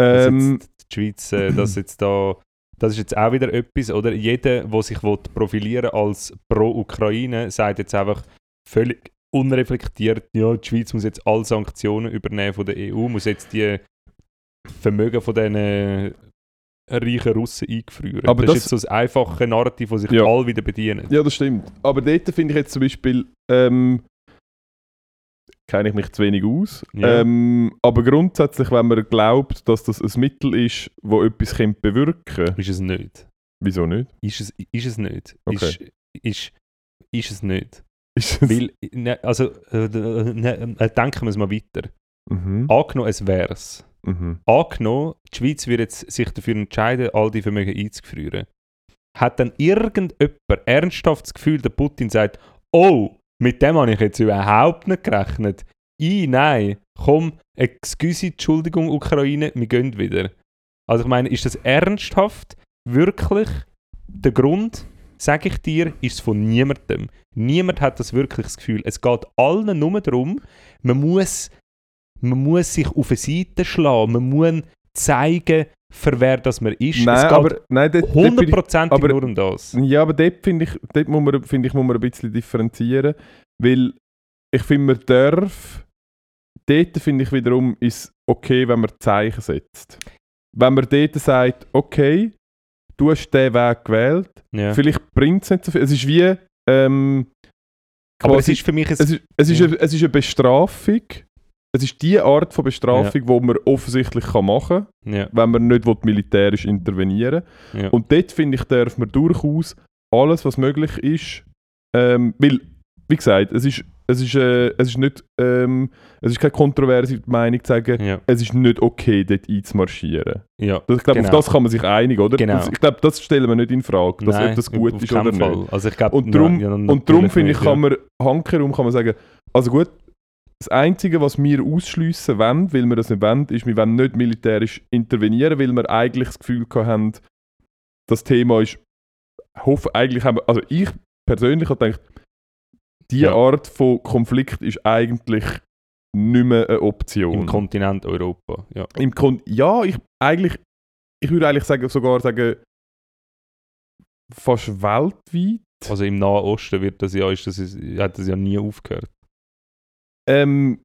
Ähm, das jetzt, die Schweiz, äh, das, jetzt da, das ist jetzt auch wieder etwas, oder? Jeder, der sich profilieren will als pro-Ukraine, sagt jetzt einfach völlig unreflektiert, ja, die Schweiz muss jetzt alle Sanktionen übernehmen von der E U, muss jetzt die Vermögen von diesen reichen Russen eingefroren. Aber das, das ist jetzt so ein einfaches Narrativ, das sich ja. alle wieder bedienen. Ja, das stimmt. Aber dort finde ich jetzt zum Beispiel, ähm, kenne ich mich zu wenig aus, ja. ähm, aber grundsätzlich, wenn man glaubt, dass das ein Mittel ist, das etwas bewirken kann. Ist es nicht. Wieso nicht? Ist es, ist es nicht. Okay. Ist, ist, ist es nicht. Ist es? Weil, ne, also, äh, ne, äh, denken wir es mal weiter. Mhm. Angenommen, es wäre es. Mhm. Angenommen, die Schweiz würde jetzt sich dafür entscheiden, all die Vermögen einzufrieren. Hat dann irgendjemand ernsthaft das Gefühl, der Putin sagt, oh, mit dem habe ich jetzt überhaupt nicht gerechnet. I, nein, komm, excuse, Entschuldigung, Ukraine, wir gehen wieder. Also ich meine, ist das ernsthaft wirklich der Grund, sage ich dir, ist es von niemandem. Niemand hat das wirklich das Gefühl. Es geht allen nur darum, man muss... Man muss sich auf eine Seite schlagen, man muss zeigen, für wer das man ist. Nein, es geht aber, nein, dort, hundertprozentig aber, nur um das. Ja, aber dort, finde ich, dort muss, man, finde ich, muss man ein bisschen differenzieren, weil ich finde, man darf, dort finde ich wiederum, ist okay, wenn man Zeichen setzt. Wenn man dort sagt, okay, du hast diesen Weg gewählt, ja. vielleicht bringt es nicht so viel. Es ist wie... Ähm, aber quasi, es ist für mich... Ein, es, ist, es, ist ja. eine, es ist eine Bestrafung. Es ist die Art von Bestrafung, ja. die man offensichtlich machen kann, ja. wenn man nicht militärisch intervenieren will. Ja. Und dort, finde ich, darf man durchaus alles, was möglich ist, ähm, weil, wie gesagt, es ist, es ist, äh, es ist, nicht, ähm, es ist keine kontroverse Meinung zu sagen, ja. es ist nicht okay, dort einzumarschieren. Ja. Das, ich glaube, genau. auf das kann man sich einigen, oder? Genau. Das, ich glaube, das stellen wir nicht in Frage, dass Nein, ob das gut ist oder Fall. Nicht. Also ich glaub, und darum, ja, und darum finde ich, kann man, handkehrum kann man sagen, also gut, das Einzige, was wir ausschliessen wollen, weil wir das nicht wollen, ist, wir wollen nicht militärisch intervenieren, weil wir eigentlich das Gefühl hatten, das Thema ist, hoffe, eigentlich haben wir, also ich persönlich habe gedacht, diese ja. Art von Konflikt ist eigentlich nicht mehr eine Option. Im Kontinent Europa, ja. Im Kon- ja, ich, eigentlich, ich würde eigentlich sagen, sogar sagen, fast weltweit. Also im Nahen Osten wird das ja, ist das, hat das ja nie aufgehört. Ähm,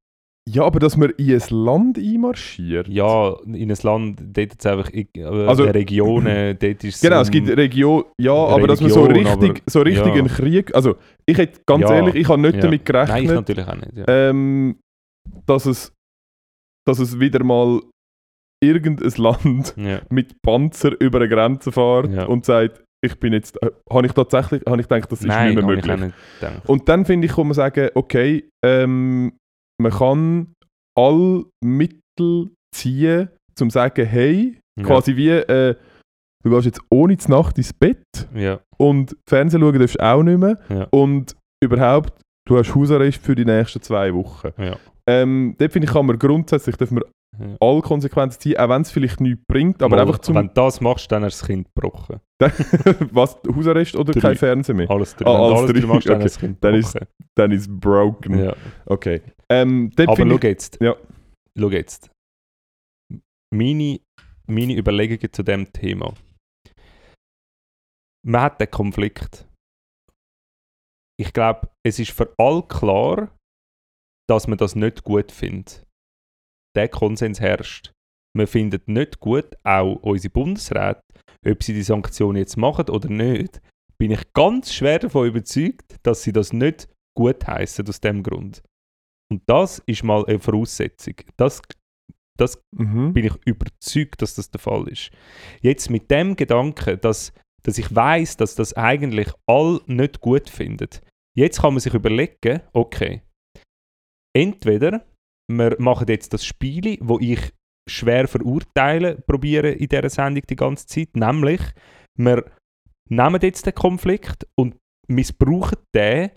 ja, aber dass man in ein Land einmarschiert. Ja, in ein Land, dort jetzt einfach in äh, also, Regionen, dort ist es... Genau, es gibt Regionen, ja, Region, aber dass man so richtig, aber, so richtig ja. einen Krieg... Also, ich hätte, ganz ja. ehrlich, ich habe nicht ja. damit gerechnet... Nein, ich natürlich auch nicht, ja. ähm, dass, es, dass es wieder mal irgendein Land ja. mit Panzer über eine Grenze fährt ja. und sagt, ich bin jetzt... Äh, habe ich tatsächlich... Habe ich gedacht, das ist Nein, nicht mehr möglich. Nein, habe ich auch nicht gedacht. Und dann, finde ich, kann man sagen, okay... Ähm, man kann alle Mittel ziehen, um zu sagen, hey, ja. quasi wie, äh, du gehst jetzt ohne zu Nacht ins Bett ja. und Fernsehen schauen darfst du auch nicht mehr ja. und überhaupt, du hast Hausarrest für die nächsten zwei Wochen. Ja. Ähm, dort finde ich, kann man grundsätzlich dürfen wir ja. alle Konsequenzen ziehen, auch wenn es vielleicht nichts bringt, aber Mal, einfach zum... Wenn du das machst, dann hast du das Kind gebrochen. Was? Hausarrest oder drei. Kein Fernsehen mehr? Alles drei. Ah, alles alles drei. drei machst, dann okay. hast du das Kind dann ist broken. Ja. Okay. Ähm, aber schau jetzt. Ja. Schau jetzt. Meine, meine Überlegungen zu diesem Thema. Man hat den Konflikt. Ich glaube, es ist für alle klar, dass man das nicht gut findet. Der Konsens herrscht. Wir finden nicht gut, auch unsere Bundesräte, ob sie die Sanktionen jetzt machen oder nicht, bin ich ganz schwer davon überzeugt, dass sie das nicht gutheissen aus diesem Grund. Und das ist mal eine Voraussetzung. Das, das mhm. bin ich überzeugt, dass das der Fall ist. Jetzt mit dem Gedanken, dass, dass ich weiss, dass das eigentlich alle nicht gut finden. Jetzt kann man sich überlegen, okay, entweder wir machen jetzt das Spiel, wo ich schwer verurteilen probiere in dieser Sendung die ganze Zeit, nämlich wir nehmen jetzt den Konflikt und missbrauchen den,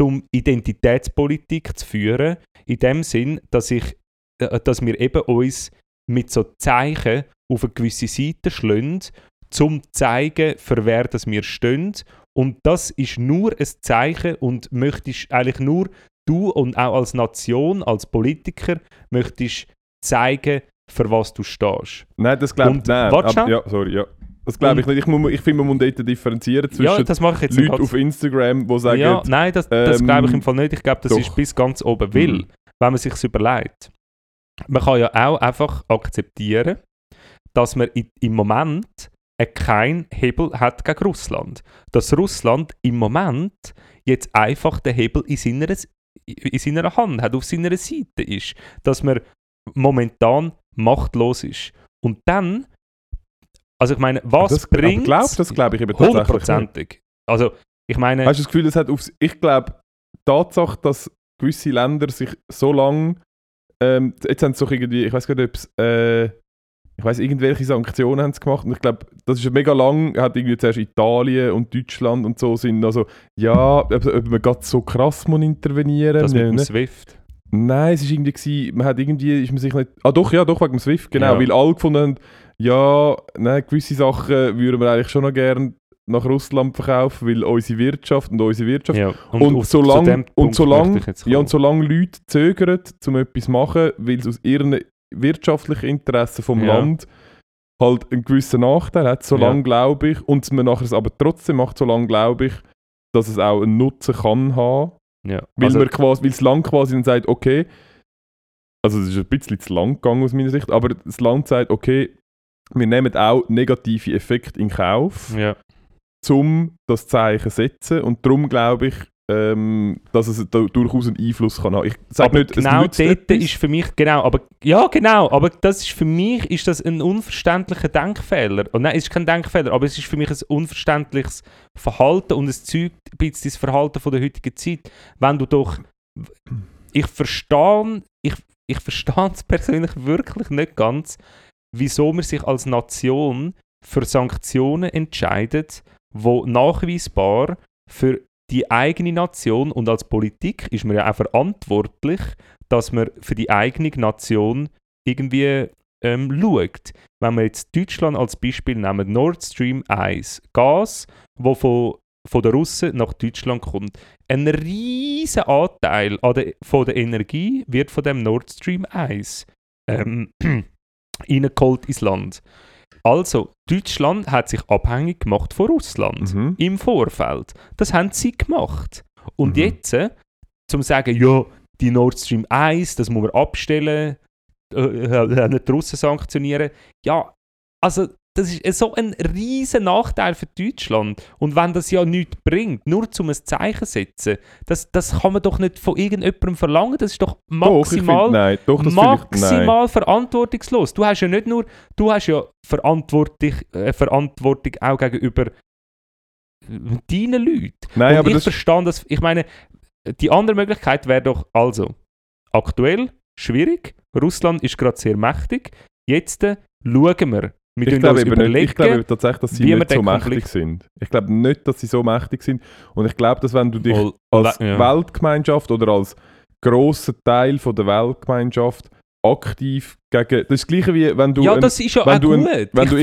um Identitätspolitik zu führen, in dem Sinn, dass, ich, dass wir eben uns mit so Zeichen auf eine gewisse Seite schlönd, um zu zeigen, für wer das wir stehen. Und das ist nur ein Zeichen und möchtest eigentlich nur du und auch als Nation, als Politiker, möchtest zeigen, für was du stehst. Nein, das glaube ich nicht. Ja, sorry, ja. Das glaube ich nicht. Ich, muss, ich finde, man muss dort differenzieren zwischen ja, das mache ich jetzt Leuten ganz auf Instagram, die sagen... Ja, nein, das, das ähm, glaube ich im Fall nicht. Ich glaube, das doch. ist bis ganz oben. Weil, mhm. wenn man sich es überlegt, man kann ja auch einfach akzeptieren, dass man in, im Moment keinen Hebel hat gegen Russland. Dass Russland im Moment jetzt einfach den Hebel in seiner, in seiner Hand hat, auf seiner Seite ist. Dass man momentan machtlos ist. Und dann... Also ich meine, was bringt es? Glaub, das glaube ich eben hundertprozentig. Also ich meine... Hast du das Gefühl, das hat aufs... Ich glaube, die Tatsache, dass gewisse Länder sich so lange... Ähm, jetzt haben sie doch irgendwie... Ich weiß gar nicht, ob es... Äh, ich weiß irgendwelche Sanktionen haben sie gemacht. Und ich glaube, das ist mega lang. Hat irgendwie zuerst Italien und Deutschland und so sind. Also ja, ob, ob man gerade so krass muss intervenieren. Das mit dem SWIFT. Nein, es war irgendwie... Gewesen, man hat irgendwie... Ist man sich nicht... Ah doch, ja, doch, wegen dem SWIFT, genau. Ja. Weil alle gefunden haben... Ja, nein, gewisse Sachen würden wir eigentlich schon noch gerne nach Russland verkaufen, weil unsere Wirtschaft und unsere Wirtschaft... Ja, und, und, auf, solange, und, solange, ja, und solange Leute zögern, um etwas zu machen, weil es aus ihren wirtschaftlichen Interessen vom ja. Land halt einen gewissen Nachteil hat, solange ja. glaube ich, und man nachher es aber trotzdem macht, solange glaube ich, dass es auch einen Nutzen kann haben, ja. weil, also, man quasi, weil das Land quasi dann sagt, okay, also es ist ein bisschen zu lang gegangen aus meiner Sicht, aber das Land sagt, okay, wir nehmen auch negative Effekte in Kauf, ja. um das Zeichen zu setzen. Und darum glaube ich, ähm, dass es da durchaus einen Einfluss kann haben. Ich sage aber nicht, genau es dort ist für mich, genau, aber ja genau, aber das ist für mich ist das ein unverständlicher Denkfehler. Und nein, es ist kein Denkfehler, aber es ist für mich ein unverständliches Verhalten und es zeugt ein bisschen das Verhalten von der heutigen Zeit. Wenn du doch, ich verstehe, ich, ich verstehe es persönlich wirklich nicht ganz, wieso man sich als Nation für Sanktionen entscheidet, die nachweisbar für die eigene Nation und als Politik ist man ja auch verantwortlich, dass man für die eigene Nation irgendwie ähm, schaut. Wenn wir jetzt Deutschland als Beispiel nehmen, Nord Stream eins, Gas, das von, von den Russen nach Deutschland kommt. Ein riesiger Anteil an der, von der Energie wird von dem Nord Stream eins ähm, reingeholt ins Land. Also, Deutschland hat sich abhängig gemacht von Russland mhm. im Vorfeld. Das haben sie gemacht. Und mhm. jetzt, äh, zum sagen, ja, die Nord Stream eins, das muss man abstellen, äh, äh, nicht die Russen sanktionieren. Ja, also, das ist äh, so ein riesen Nachteil für Deutschland. Und wenn das ja nichts bringt, nur um ein Zeichen zu setzen, das, das kann man doch nicht von irgendjemandem verlangen. Das ist doch maximal, doch, find, nein, doch, das maximal ich, verantwortungslos. Du hast ja nicht nur, du hast ja Verantwortung, äh, Verantwortung auch gegenüber deinen Leuten. Nein, aber ich das verstehe das. Ich meine, die andere Möglichkeit wäre doch also aktuell schwierig. Russland ist gerade sehr mächtig. Jetzt äh, schauen wir. Wir ich glaube nicht, ich glaube tatsächlich, dass sie nicht so mächtig sind. Ich glaube nicht, dass sie so mächtig sind. Und ich glaube, dass wenn du dich All, als ja. Weltgemeinschaft oder als grosser Teil von der Weltgemeinschaft aktiv gegen... Das ist das Gleiche wie wenn du... Ja, ein, das ist ja wenn auch du gut. Ein, wenn ich, du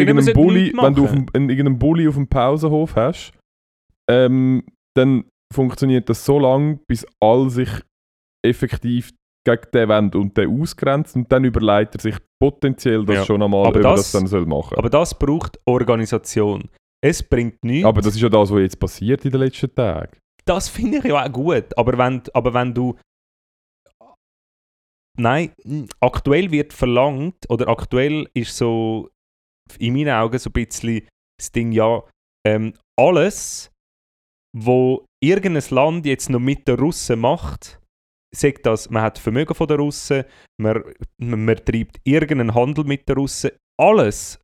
irgendeinen Bulli, irgendein Bulli auf dem Pausenhof hast, ähm, dann funktioniert das so lange, bis alle sich effektiv gegen den Wand und den ausgrenzt und dann überlegt er sich potenziell das ja. schon einmal, ob er das dann soll machen soll. Aber das braucht Organisation. Es bringt nichts. Aber das ist ja das, was jetzt passiert in den letzten Tagen. Das finde ich ja auch gut, aber wenn, aber wenn du nein, aktuell wird verlangt, oder aktuell ist so in meinen Augen so ein bisschen das Ding, ja, ähm, alles, wo irgendein Land jetzt noch mit den Russen macht, sagt das, man hat Vermögen von den Russen, man, man, man treibt irgendeinen Handel mit den Russen, alles,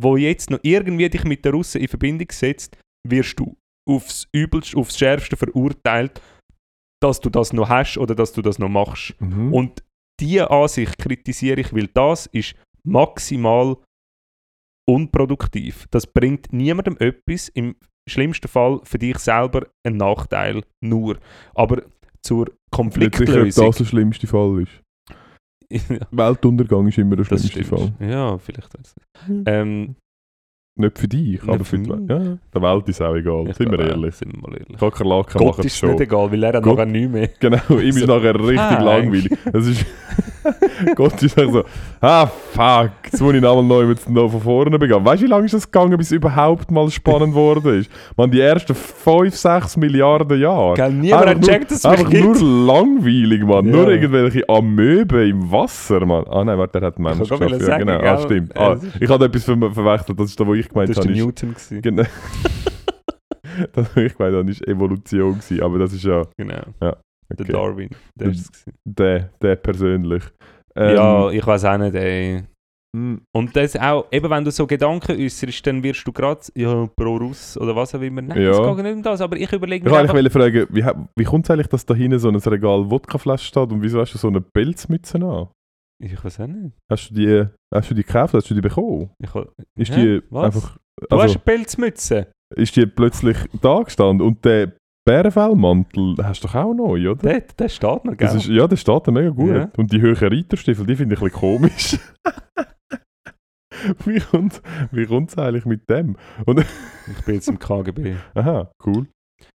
wo jetzt noch irgendwie dich mit den Russen in Verbindung setzt, wirst du aufs Übelste, aufs Schärfste verurteilt, dass du das noch hast oder dass du das noch machst. Mhm. Und diese Ansicht kritisiere ich, weil das ist maximal unproduktiv. Das bringt niemandem etwas, im schlimmsten Fall für dich selber ein Nachteil nur. Aber zur Konfliktlösung... Ich weiß nicht, ob das der schlimmste Fall ist. Weltuntergang ist immer der schlimmste Fall. Ja, vielleicht. Ähm, nicht für dich, nicht aber für die Welt. Ja, der Welt ist auch egal, sind wir ehrlich. Sind wir mal ehrlich. Kakerlaken Gott ist schon. Nicht egal, weil er hat Gott, nachher nichts mehr. Genau, ihm ist so, nachher richtig ah, langweilig. Das ist Gott ist nachher so, ah fuck, jetzt muss ich nochmal neu mit noch von vorne beginnen. Weißt du, wie lange ist das gegangen, bis es überhaupt mal spannend geworden ist? Man, die ersten fünf, sechs Milliarden Jahre. Gell, niemand hat gecheckt, dass es mich gibt. Einfach nur langweilig, man. Ja. Nur irgendwelche Amöben im Wasser, man. Ah nein, warte, der hat einen Mensch ich geschafft. Ja, sagen, genau. Ah, stimmt. Ah, ich hatte etwas ver- verwechselt, das ist da, wo ich Ich gemeint, das war Newton. Ist, genau. Das habe ich gemeint, das war Evolution gewesen, aber das ist ja... Genau. Ja, okay. Der Darwin, der ist es. Der, der persönlich. Ähm, ja, ich weiß auch nicht, ey. Mm. Und das auch, eben wenn du so Gedanken äußerst, dann wirst du gerade ja, pro-Russ oder was auch immer. Nein, ja. Es geht nicht um das, aber ich überlege mir einfach... Ich wollte fragen, wie, wie kommt es eigentlich, dass da hinten so ein Regal Wodkaflasche steht und wieso hast du so eine Pelzmütze an? Ich weiß auch nicht. Hast du die, hast du die gekauft? Hast du die bekommen? Ich, ist ja, die was? Einfach, also, du hast eine Pelzmütze? Ist die plötzlich da gestanden? Und der Bärenfellmantel hast du doch auch neu, oder? Der, der steht noch, gell? Ist, ja, der steht noch mega gut. Ja. Und die höheren Reiterstiefel, die finde ich ein bisschen komisch. Wie kommt wie kommt's eigentlich mit dem? Und ich bin jetzt im K G B. Aha, cool.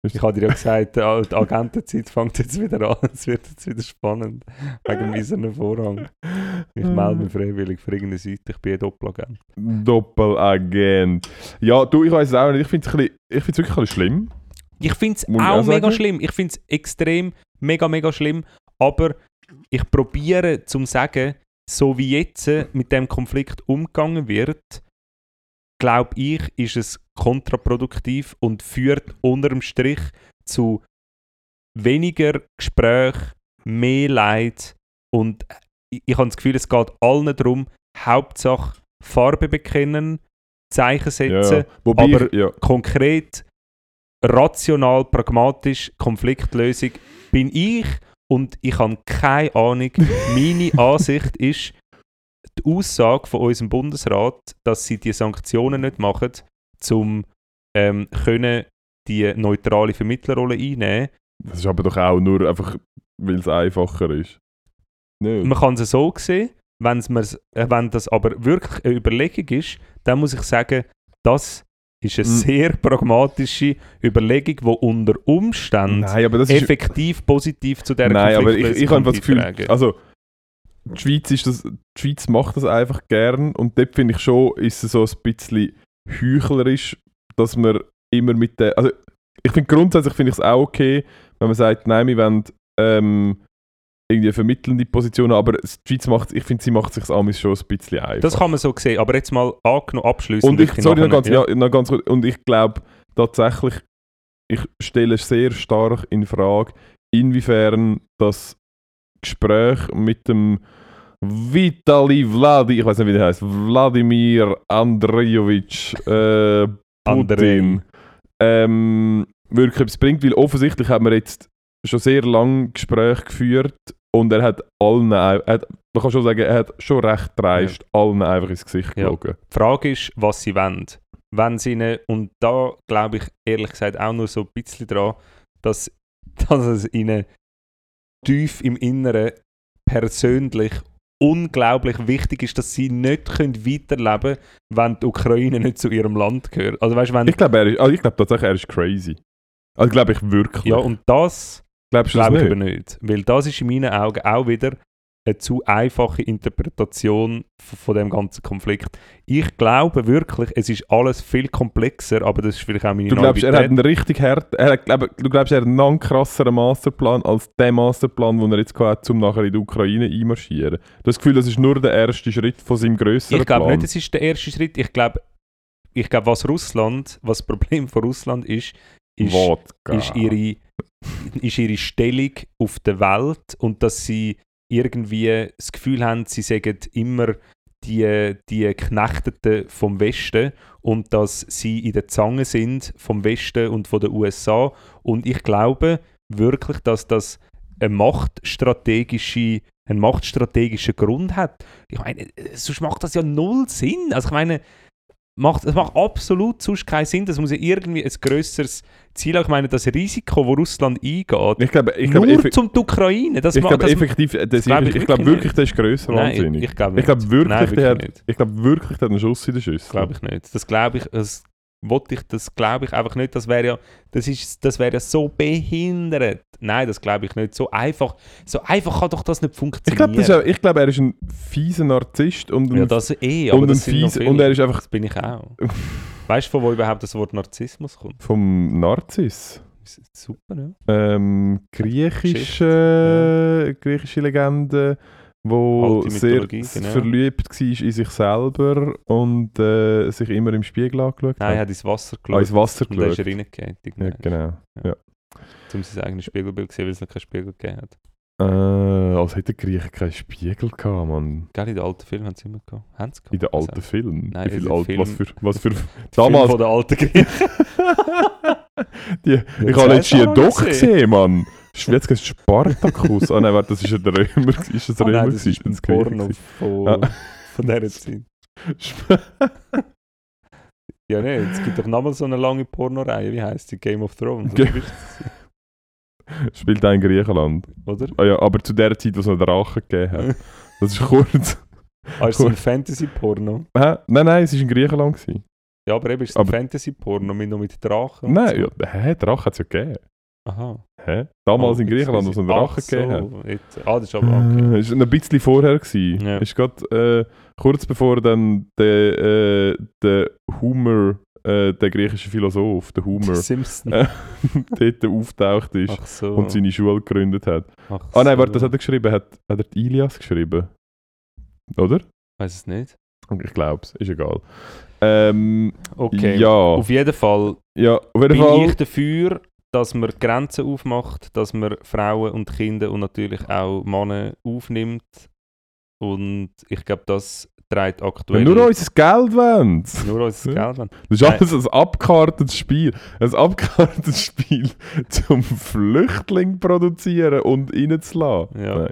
Ich habe dir ja gesagt, die Agentenzeit fängt jetzt wieder an, es wird jetzt wieder spannend, wegen meinem Vorhang. Ich melde mich freiwillig für irgendeine Seite, ich bin ein Doppelagent. Doppelagent. Ja, du, ich weiß es auch nicht, ich finde es wirklich ein bisschen schlimm. Ich finde es auch, auch mega schlimm, ich finde es extrem, mega, mega schlimm, aber ich probiere zu sagen, so wie jetzt mit dem Konflikt umgegangen wird, glaube ich, ist es kontraproduktiv und führt unterm Strich zu weniger Gespräch, mehr Leid. Und ich, ich habe das Gefühl, es geht allen darum, Hauptsache Farbe bekennen, Zeichen setzen, ja, wobei aber ich, ja. konkret, rational, pragmatisch, Konfliktlösung bin ich und ich habe keine Ahnung. Meine Ansicht ist, die Aussage von unserem Bundesrat, dass sie die Sanktionen nicht machen, um ähm, die neutrale Vermittlerrolle einnehmen. Das ist aber doch auch nur einfach, weil es einfacher ist. Nicht. Man kann es so sehen, wenn's äh, wenn das aber wirklich eine Überlegung ist, dann muss ich sagen, das ist eine sehr pragmatische Überlegung, die unter Umständen nein, effektiv ist... positiv zu dieser Konfliktlösung beitragen. Nein, aber ich, ich habe das Gefühl, also die Schweiz, ist das, die Schweiz macht das einfach gern und dort finde ich schon, ist es so ein bisschen heuchlerisch, dass man immer mit der... Also ich finde grundsätzlich finde ich es auch okay, wenn man sagt, nein, wir wollen ähm, irgendwie eine vermittelnde Position, aber die Schweiz macht, ich finde, sie macht es sich amigs schon ein bisschen einfach. Das kann man so sehen, aber jetzt mal angenommen, abschließend. Und ich, sorry, noch ganz, ja. Ja, noch ganz kurz, und ich glaube tatsächlich, ich stelle sehr stark in Frage, inwiefern das Gespräch mit dem Vitali Vladi, ich weiß nicht, wie der heißt, Wladimir Andrejewitsch äh, Putin ähm, wirklich etwas bringt, weil offensichtlich haben wir jetzt schon sehr lange Gespräche geführt und er hat allen, er hat, man kann schon sagen, er hat schon recht dreist ja. allen einfach ins Gesicht ja. gelogen. Die Frage ist, was sie wollen. Wenn sie ihnen, und da glaube ich ehrlich gesagt auch nur so ein bisschen dran, dass, dass es ihnen tief im Inneren persönlich unglaublich wichtig ist, dass sie nicht können weiterleben können, wenn die Ukraine nicht zu ihrem Land gehört. Also, weißt, wenn ich glaube, er ist, also ich glaube tatsächlich, er ist crazy. Also glaube ich wirklich. Ja, und das glaube glaub ich nicht? Eben nicht. Weil das ist in meinen Augen auch wieder eine zu einfache Interpretation von, von dem ganzen Konflikt. Ich glaube wirklich, es ist alles viel komplexer, aber das ist vielleicht auch meine du glaubst, Naivität. Er hat einen richtig hart, er hat, glaub, du glaubst, er hat einen noch krasseren Masterplan als der Masterplan, den er jetzt hat, um nachher in die Ukraine einmarschieren. Du hast das Gefühl, das ist nur der erste Schritt von seinem grösseren Plan. Ich glaube nicht, es ist der erste Schritt. Ich glaube, ich glaube, was Russland, was das Problem von Russland ist, ist, ist, ihre, ist ihre Stellung auf der Welt und dass sie irgendwie das Gefühl haben, sie sagen immer die, die Knechteten vom Westen und dass sie in der Zange sind vom Westen und von den U S A. Und ich glaube wirklich, dass das eine machtstrategische einen machtstrategischen Grund hat. Ich meine, sonst macht das ja null Sinn. Also ich meine, macht, das macht absolut sonst keinen Sinn. Das muss ja irgendwie ein grösseres Ziel haben. Ich meine, das Risiko, das Russland eingeht, ich glaube, ich nur glaube, zum die Ukraine. Das ich macht, glaube das effektiv, das das glaube ich, ich glaube wirklich, das ist grösser wahnsinnig. Ich, ich glaube, ich glaube wirklich, Nein, wirklich der hat, ich glaube wirklich, der hat einen Schuss in den Schüssel. Glaube ich nicht. Das glaube ich, das wollte ich, das glaube ich einfach nicht. Das wäre ja, das ist, das wäre ja so behindert. Nein, das glaube ich nicht. So einfach, so einfach kann doch das nicht funktionieren. Ich glaube, glaub, er ist ein fieser Narzisst und ein, ja, das eh, aber und das ein fies, und er ist einfach. Das bin ich auch. Weißt du, von wo überhaupt das Wort Narzissmus kommt? Vom Narziss. Super, ja. Ähm, griechische, ja. griechische Legende, wo sehr genau. verliebt war in sich selber und äh, sich immer im Spiegel angeschaut hat. Nein, er hat ins Wasser geschaut. Ah, ins Wasser geschaut. Und dann ist er reingegangen. Ja, genau. Ja. Ja. Um sein eigenes Spiegelbild zu sehen, weil es noch keinen Spiegel gegeben hat. Äh, als hätte der Griechen keinen Spiegel gehabt, Mann. Gell, in den alten Filmen haben sie immer gehabt. Haben sie gehabt? In den alten Filmen? Nein, in den alten Filmen. Was für... Was für damals... Film von den alten Griechen. Die, ja, ich habe letztes Jahr doch gesehen, Mann. Jetzt geht es Spartakus. Ah oh, nein, warte, das ist ja der Römer. Ist das oh, Römer? Nein, das ist ein Porno von, ah. von dieser Zeit. Ja, ne, es gibt doch nochmal so eine lange Pornoreihe, wie heisst die? Game of Thrones. Spielt auch in Griechenland. Oder? Ah, ja, aber zu der Zeit, wo es noch Drachen gegeben hat. Das ist kurz. Ah, ist es ein Fantasy-Porno? Hä? Nein, nein, es war in Griechenland. Gewesen. Ja, aber eben ist es ein aber... Fantasy-Porno, mit, nur mit Drachen. Nein, so. Ja, hä, Drachen hat es ja gegeben. Aha. Hä? Damals oh, in Griechenland, wo es noch Drachen so. gegeben hat. Jetzt. Ah, das ist aber okay. Das war ein bisschen vorher. Gewesen. Ja. Ist gerade äh, kurz bevor dann der, äh, der Humor... Äh, der griechische Philosoph, der Homer, Simpson, äh, dort auftaucht ist so. Und seine Schule gegründet hat. Ach ah nein, warte, das hat er geschrieben, hat, hat er die Ilias geschrieben? Oder? Ich weiß es nicht. Ich glaube es, ist egal. Ähm, okay, ja. auf jeden Fall ja, auf jeden bin Fall. ich dafür, dass man Grenzen aufmacht, dass man Frauen und Kinder und natürlich auch Männer aufnimmt. Und ich glaube, das trägt aktuell... Nur unser Geld wollen. Nur unser Geld wollen. Das ist alles ein abgekartetes Spiel. Ein abgekartetes Spiel, zum Flüchtling produzieren und reinzulassen. Ja. Nein.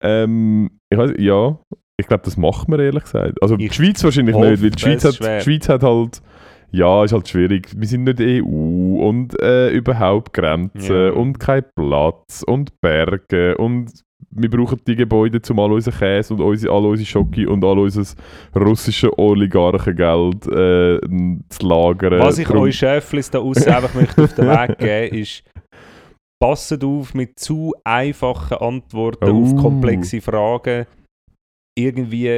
Ähm, ich weiss, ja, ich glaube, das macht man ehrlich gesagt. Also ich die Schweiz wahrscheinlich nicht, weil die Schweiz, hat, die Schweiz hat halt... Ja, ist halt schwierig. Wir sind nicht E U und äh, überhaupt Grenzen ja. und kein Platz und Berge und... Wir brauchen die Gebäude, um all unseren Käse und unsere, all unsere Schoki und all unser russisches Oligarchengeld äh, zu lagern. Was ich Drum- euch Schäflis da aussen einfach möchte auf den Weg geben, ist, passet auf mit zu einfachen Antworten uh. auf komplexe Fragen. Irgendwie,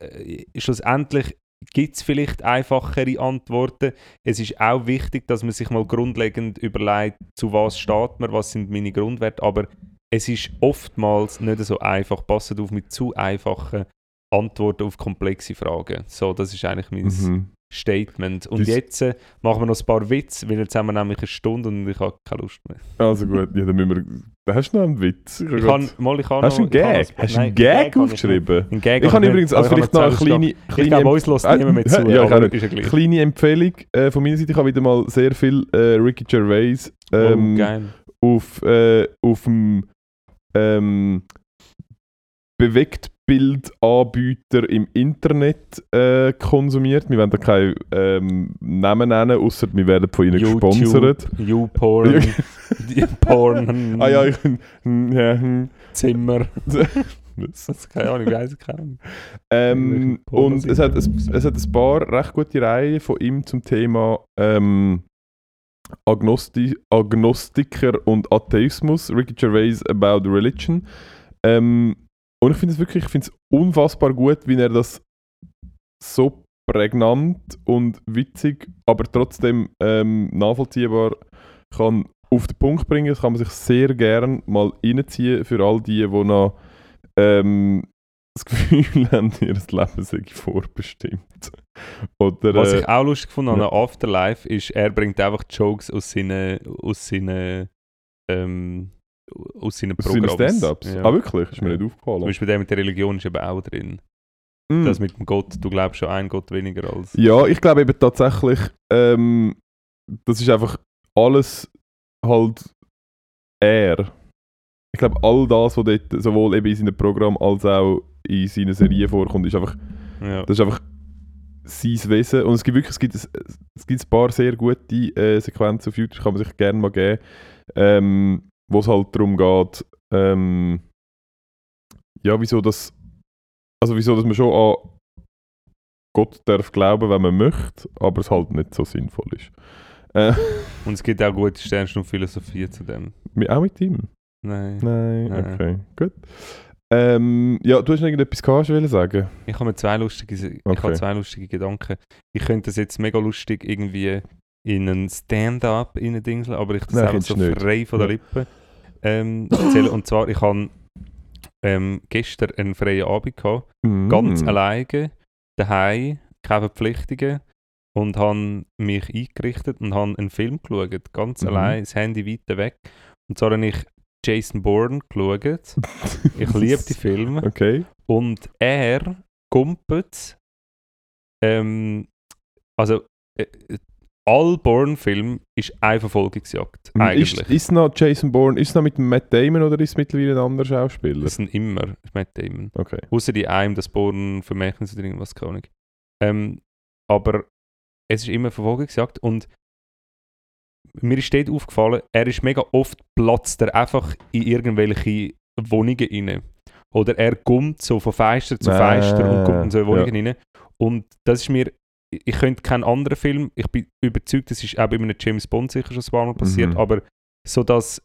äh, schlussendlich gibt es vielleicht einfachere Antworten. Es ist auch wichtig, dass man sich mal grundlegend überlegt, zu was steht man, was sind meine Grundwerte, aber es ist oftmals nicht so einfach. Passet auf mit zu einfachen Antworten auf komplexe Fragen. So, das ist eigentlich mein mhm. Statement. Und das jetzt äh, machen wir noch ein paar Witze, weil jetzt haben wir nämlich eine Stunde und ich habe keine Lust mehr. Also gut, ja, dann müssen wir... Hast du noch einen Witz? Ich ich kann, mal, ich hast du einen Gag? Hast du einen Gag aufgeschrieben? Ich kann übrigens also vielleicht noch eine kleine... kleine ich glaube, uns lässt äh, niemand mehr zu. Ja, ja, eine kleine Empfehlung äh, von meiner Seite. Ich habe wieder mal sehr viel äh, Ricky Gervais ähm, oh, geil. auf äh, auf dem ähm, Bewegtbildanbieter im Internet äh, konsumiert. Wir werden da keine ähm, Namen nennen, ausser wir werden von ihnen YouTube, gesponsert. YouPorn, YouPorn. Ah ja, ich, ja. Zimmer. Das ist keine Ahnung, ich weiss es gar nicht. Ähm, und es hat, ein, es hat ein paar recht gute Reihen von ihm zum Thema ähm, Agnosti- Agnostiker und Atheismus, Ricky Gervais about Religion. Ähm, Und ich finde es wirklich, ich finde es unfassbar gut, wie er das so prägnant und witzig, aber trotzdem ähm, nachvollziehbar kann auf den Punkt bringen. Das kann man sich sehr gerne mal reinziehen für all die, die noch ähm, das Gefühl haben, ihr Leben sei vorbestimmt. Oder, was ich auch lustig fand an ja. Afterlife ist, er bringt einfach Jokes aus seinen aus seinen, ähm, aus seinen Programms. Aus seinen Stand-Ups? Ja. Ah wirklich? Ist mir ja. nicht aufgefallen. Zum Beispiel der mit der Religion ist eben auch drin. Mm. Das mit dem Gott, du glaubst schon einen Gott weniger als... Ja, ich glaube eben tatsächlich, ähm, das ist einfach alles halt er. Ich glaube, all das, was dort sowohl eben in seinem Programm als auch in seinen Serien vorkommt, ist einfach, ja. das ist einfach sein Wesen. Und es gibt wirklich es gibt, es gibt ein paar sehr gute äh, Sequenzen auf YouTube, kann man sich gerne mal geben, ähm, wo es halt darum geht, ähm, ja, wieso das... Also wieso, dass man schon an Gott darf glauben, wenn man möchte, aber es halt nicht so sinnvoll ist. Äh. Und es gibt auch gute Sternstunden und Philosophie zu dem. Auch mit ihm? Nein. Nein, Nein. okay, gut. Ähm, ja, du hast noch irgendetwas gehabt, willst du sagen? Ich habe mir zwei lustige, okay. ich habe zwei lustige Gedanken. Ich könnte das jetzt mega lustig irgendwie in einen Stand-up reindingseln, aber ich das Nein, einfach so nicht. frei von der Lippe ähm, erzähle. Und zwar, ich habe... Ähm, gestern einen freien Abend gehabt, mm. ganz alleine, daheim, keine Verpflichtungen und habe mich eingerichtet und habe einen Film geschaut, ganz mm. allein, das Handy weiter weg. Und zwar habe ich Jason Bourne geschaut. Ich liebe die Filme. Okay. Und er kumpelt, ähm, also äh, all Bourne-Film ist eine Verfolgungsjagd, eigentlich. Ist, ist noch Jason Bourne, ist es noch mit Matt Damon oder ist es mittlerweile ein anderer Schauspieler? Es sind immer Matt Damon. Okay. Außer die einem, das Bourne-Vermächtnis oder irgendwas, keine Ahnung. Ähm, aber es ist immer Verfolgungsjagd und mir ist dort aufgefallen, er ist mega oft platzt er einfach in irgendwelche Wohnungen rein. Oder er kommt so von Feister zu Feister äh, und kommt in so Wohnungen ja. rein. Und das ist mir... Ich könnte keinen anderen Film, ich bin überzeugt, das ist auch bei einem James Bond sicher schon ein paar Mal passiert, mhm. aber so dass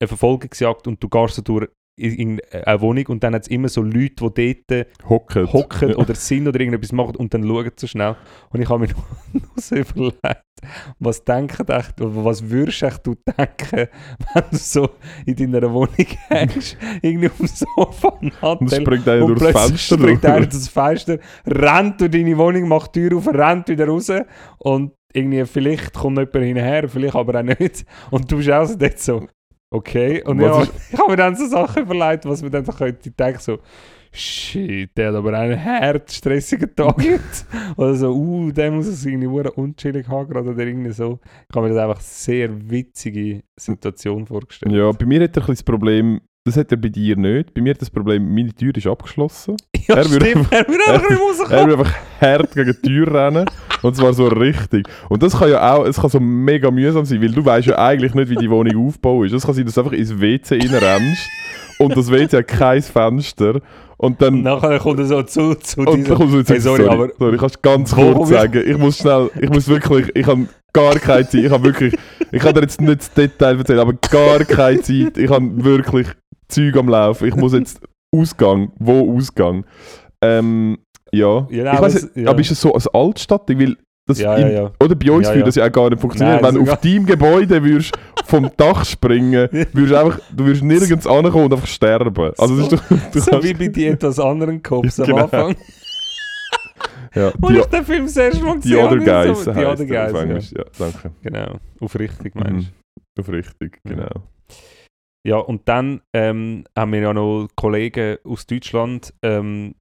eine Verfolgungsjagd und du gehst so durch in eine Wohnung und dann hat es immer so Leute, die dort hocken, hocken ja. oder sind oder irgendetwas machen und dann schauen so schnell. Und ich habe mir noch so überlegt, was denken echt, was würdest echt du denken, wenn du so in deiner Wohnung hängst, irgendwie auf dem Sofa und springt einer durchs Fenster, springt einer durchs Fenster, rennt durch deine Wohnung, macht die Tür auf, rennt wieder raus und irgendwie vielleicht kommt jemand hinterher, vielleicht aber auch nicht. Und du bist auch so dort so. Okay, und ja, ich habe mir dann so Sachen überlegt, was man dann so könnte. Ich denke so, shit, der hat aber einen herzstressigen Tag jetzt. Oder so, uh, der muss es irgendwie unchillig haben, gerade oder irgendwie so. Ich habe mir das einfach eine sehr witzige Situation vorgestellt. Ja, bei mir hat er ein bisschen das Problem, das hat er bei dir nicht. Bei mir hat das Problem, meine Tür ist abgeschlossen. Ja, er stimmt, einfach, er würde einfach nicht rauskommen. Er würde einfach hart gegen die Tür rennen. Und zwar so richtig. Und das kann ja auch, es kann so mega mühsam sein, weil du weißt ja eigentlich nicht, wie die Wohnung aufgebaut ist. Das kann sein, dass du einfach ins W C reinrennst und das W C hat kein Fenster. Und dann und nachher kommt er so zu, zu und dann kommt er so, hey, sorry, sorry, aber... Sorry, kannst du ganz kurz oh, sagen, ich muss schnell, ich muss wirklich, ich habe gar keine Zeit, ich habe wirklich, ich kann dir jetzt nicht das Detail erzählen, aber gar keine Zeit, ich habe wirklich Zeug am Laufen, ich muss jetzt Ausgang, wo Ausgang? Ähm... Ja, ja, ich weiss, es, ja, aber ist es so als Altstadtding, weil das ja, im, ja, ja. oder bei uns ja, würde ja. das ja auch gar nicht funktionieren. Nein, wenn du auf deinem Gebäude würdest vom Dach springen würdest, einfach, du würdest nirgends ankommen und einfach sterben. Also so, ist doch, du so wie bei die etwas anderen Cops ja, am genau. Anfang. Ja, und ich den Film sehr schmutzig Die Other Guys so, Die Other Guys, Englisch, ja. ja. Danke. Genau, auf richtig meinst du. Mhm. Auf richtig, genau. Ja, und dann ähm, haben wir ja noch Kollegen aus Deutschland, ähm,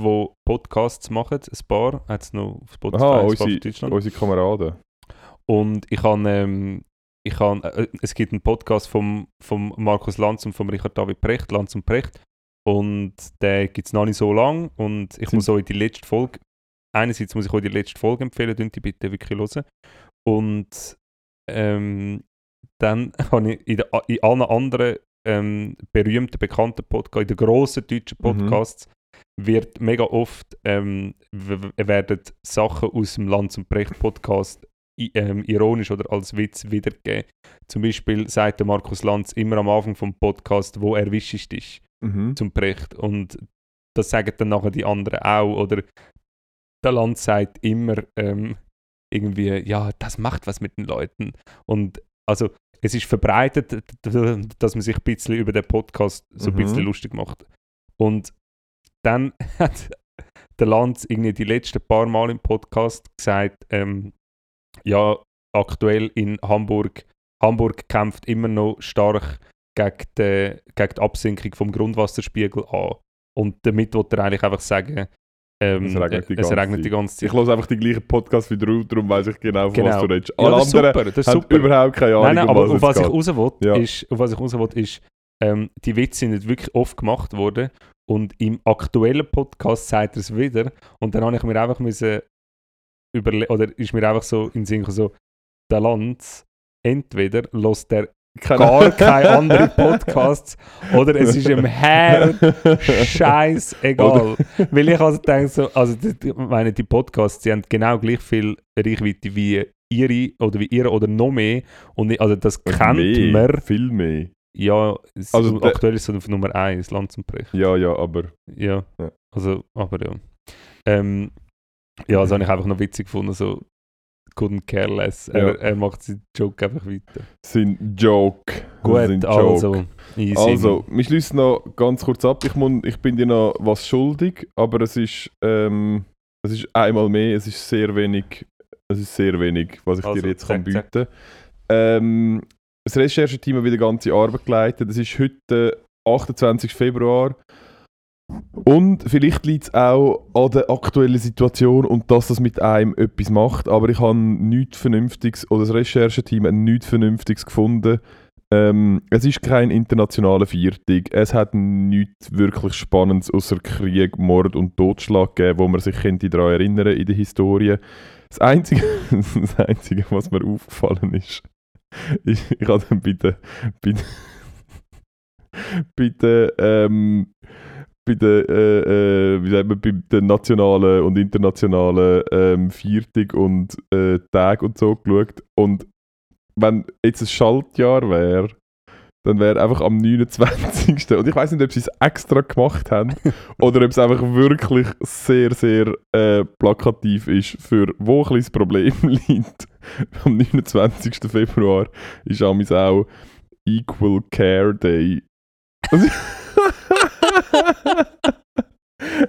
die Podcasts machen, ein paar, hat es noch auf Spotify, Aha, unsere, auf Deutschland. unsere Kameraden. Und ich habe, ähm, ich habe, äh, es gibt einen Podcast vom, vom Markus Lanz und vom Richard David Precht, Lanz und Precht, und den gibt es noch nicht so lange und ich Sind muss euch die letzte Folge, einerseits muss ich euch die letzte Folge empfehlen, dünnt die bitte wirklich hören. Und ähm, dann habe ich in, der, in allen anderen ähm, berühmten, bekannten Podcasts, in den grossen deutschen Podcasts, mhm. wird mega oft ähm, w- werden Sachen aus dem Lanz und Precht Podcast i- ähm, ironisch oder als Witz wiedergegeben. Zum Beispiel sagt der Markus Lanz immer am Anfang vom Podcast, wo erwischest dich. mhm. zum Precht. Und das sagen dann nachher die anderen auch. Oder der Lanz sagt immer ähm, irgendwie, ja, das macht was mit den Leuten. Und also es ist verbreitet, dass man sich ein bisschen über den Podcast so ein mhm. bisschen lustig macht. Und dann hat der Lanz irgendwie die letzten paar Mal im Podcast gesagt, ähm, ja, aktuell in Hamburg, Hamburg kämpft immer noch stark gegen die, gegen die Absenkung vom Grundwasserspiegel an. Und damit wollte er eigentlich einfach sagen, ähm, es regnet die ganze, regnet die ganze Zeit. Ich höre einfach die gleichen Podcasts wie du, darum weiss ich genau, von genau. was du redest. Alle ja, das anderen super, das haben super. Überhaupt keine Ahnung, nein, nein, um aber was auf was ich raus will, ja. ist, auf was ich raus will, ist, ähm, die Witze sind nicht wirklich oft gemacht worden. Und im aktuellen Podcast sagt er es wieder. Und dann habe ich mir einfach müssen überlegen, oder ist mir einfach so in den Sinn so, der Lanz, entweder lässt er gar keine anderen Podcasts oder es ist ihm Herr scheiß egal. Weil ich also denke, so, also die, meine, die Podcasts, die haben genau gleich viel Reichweite wie ihre oder wie ihre oder noch mehr. Und also das und kennt mehr, man. Viel mehr. Ja, es also aktuell ist es auf Nummer eins, Lanz und Precht. Ja, ja, aber. Ja, ja. also, aber ja. Ähm, ja, das habe ich einfach noch witzig gefunden, so couldn't care less. Er, ja. er macht seinen Joke einfach weiter. Sein Joke. Gut, Joke. also. Also, wir schließen noch ganz kurz ab. Ich, muss, ich bin dir noch was schuldig, aber es ist, ähm, es ist einmal mehr, es ist sehr wenig, es ist sehr wenig, was ich also, dir jetzt zack, kann bieten kann. Das Rechercheteam hat wieder die ganze Arbeit geleitet. Das ist heute achtundzwanzigster Februar. Und vielleicht liegt es auch an der aktuellen Situation und dass das mit einem etwas macht. Aber ich habe nichts Vernünftiges, oder das Rechercheteam hat nichts Vernünftiges gefunden. Ähm, es ist kein internationaler Feiertag. Es hat nichts wirklich Spannendes außer Krieg, Mord und Totschlag gegeben, wo man sich daran erinnern könnte in der Historie. Das Einzige, das Einzige, was mir aufgefallen ist, Ich, ich habe dann bitte, bitte, bitte, ähm, bitte, äh, äh, wie sagt man, bei den nationalen und internationalen ähm, Viertag und äh, Tag und so geschaut. Und wenn jetzt ein Schaltjahr wäre, dann wäre einfach am neunundzwanzigsten Und ich weiß nicht, ob sie es extra gemacht haben oder ob es einfach wirklich sehr, sehr äh, plakativ ist, für wo ein kleines Problem liegt. Am neunundzwanzigsten Februar ist amigs auch Equal Care Day.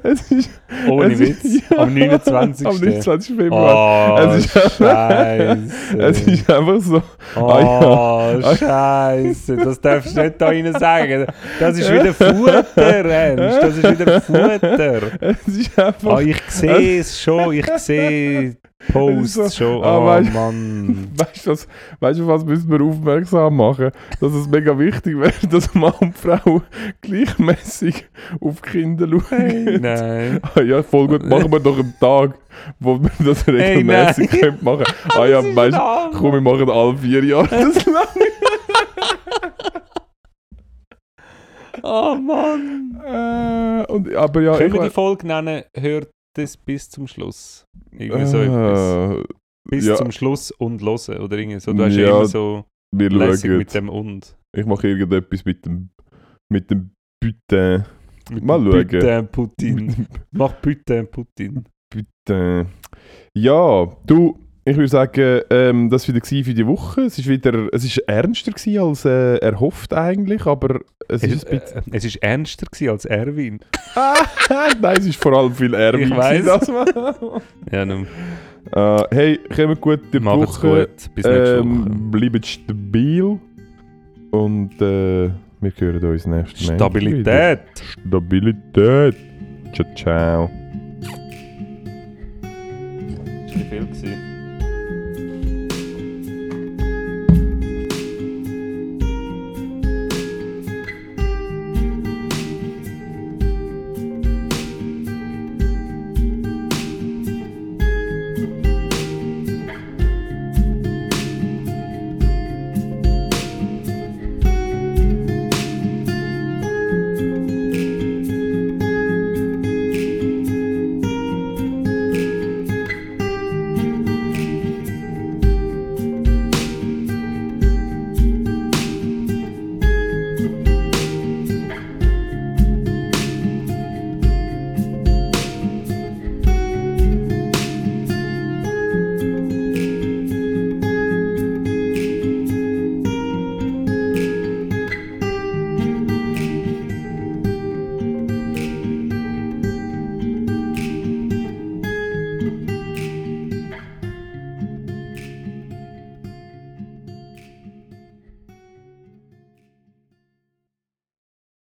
Es ist, ohne es Witz, ist, ja, am neunundzwanzigsten Am neunundzwanzigsten Februar. Oh, es ist, Scheiße. Es ist einfach so. Oh, ah, ja. Scheiße. Das darfst du nicht da rein sagen. Das ist wieder Futter, Ernst. Das ist wieder Futter. Es ist einfach. Oh, ich sehe es schon. Ich sehe Posts so, schon. Oh, ah, weißt, Mann. Weißt du, was, weißt, was müssen wir aufmerksam machen? Dass es mega wichtig wäre, dass Mann und Frau gleichmäßig auf die Kinder schauen. Nein. Ah ja, voll gut, machen wir doch einen Tag, wo wir das regelmäßig hey, machen können. Ah ja, weißt du, komm, wir machen alle vier Jahre das lang. Oh Mann. Äh, und, aber ja, können wir die Folge nennen, hört das bis zum Schluss. Irgendwie so äh, etwas. Bis ja. zum Schluss und hören. Oder irgendwie so. Du hast ja, ja immer so lässig mit dem und. Ich mache irgendetwas mit dem, mit dem Butin. Mit mal schauen. Putin, Putin. Mach Putin, Putin. Putin. Ja, du, ich würde sagen, ähm, das war wieder für die Woche. Es war ernster gewesen als äh, erhofft eigentlich, aber es, es ist ein bisschen... Äh, es ist ernster gewesen als Erwin. Nein, es ist vor allem viel Erwin. Ich weiss. Ja, nun. Äh, hey, kommt gut durch die Macht's Woche. Gut. Bis nächste ähm, Woche. Bleibt stabil. Und... Äh, wir hören uns nächstes Mal. Stabilität! Stabilität! Ciao, ciao. Das war viel.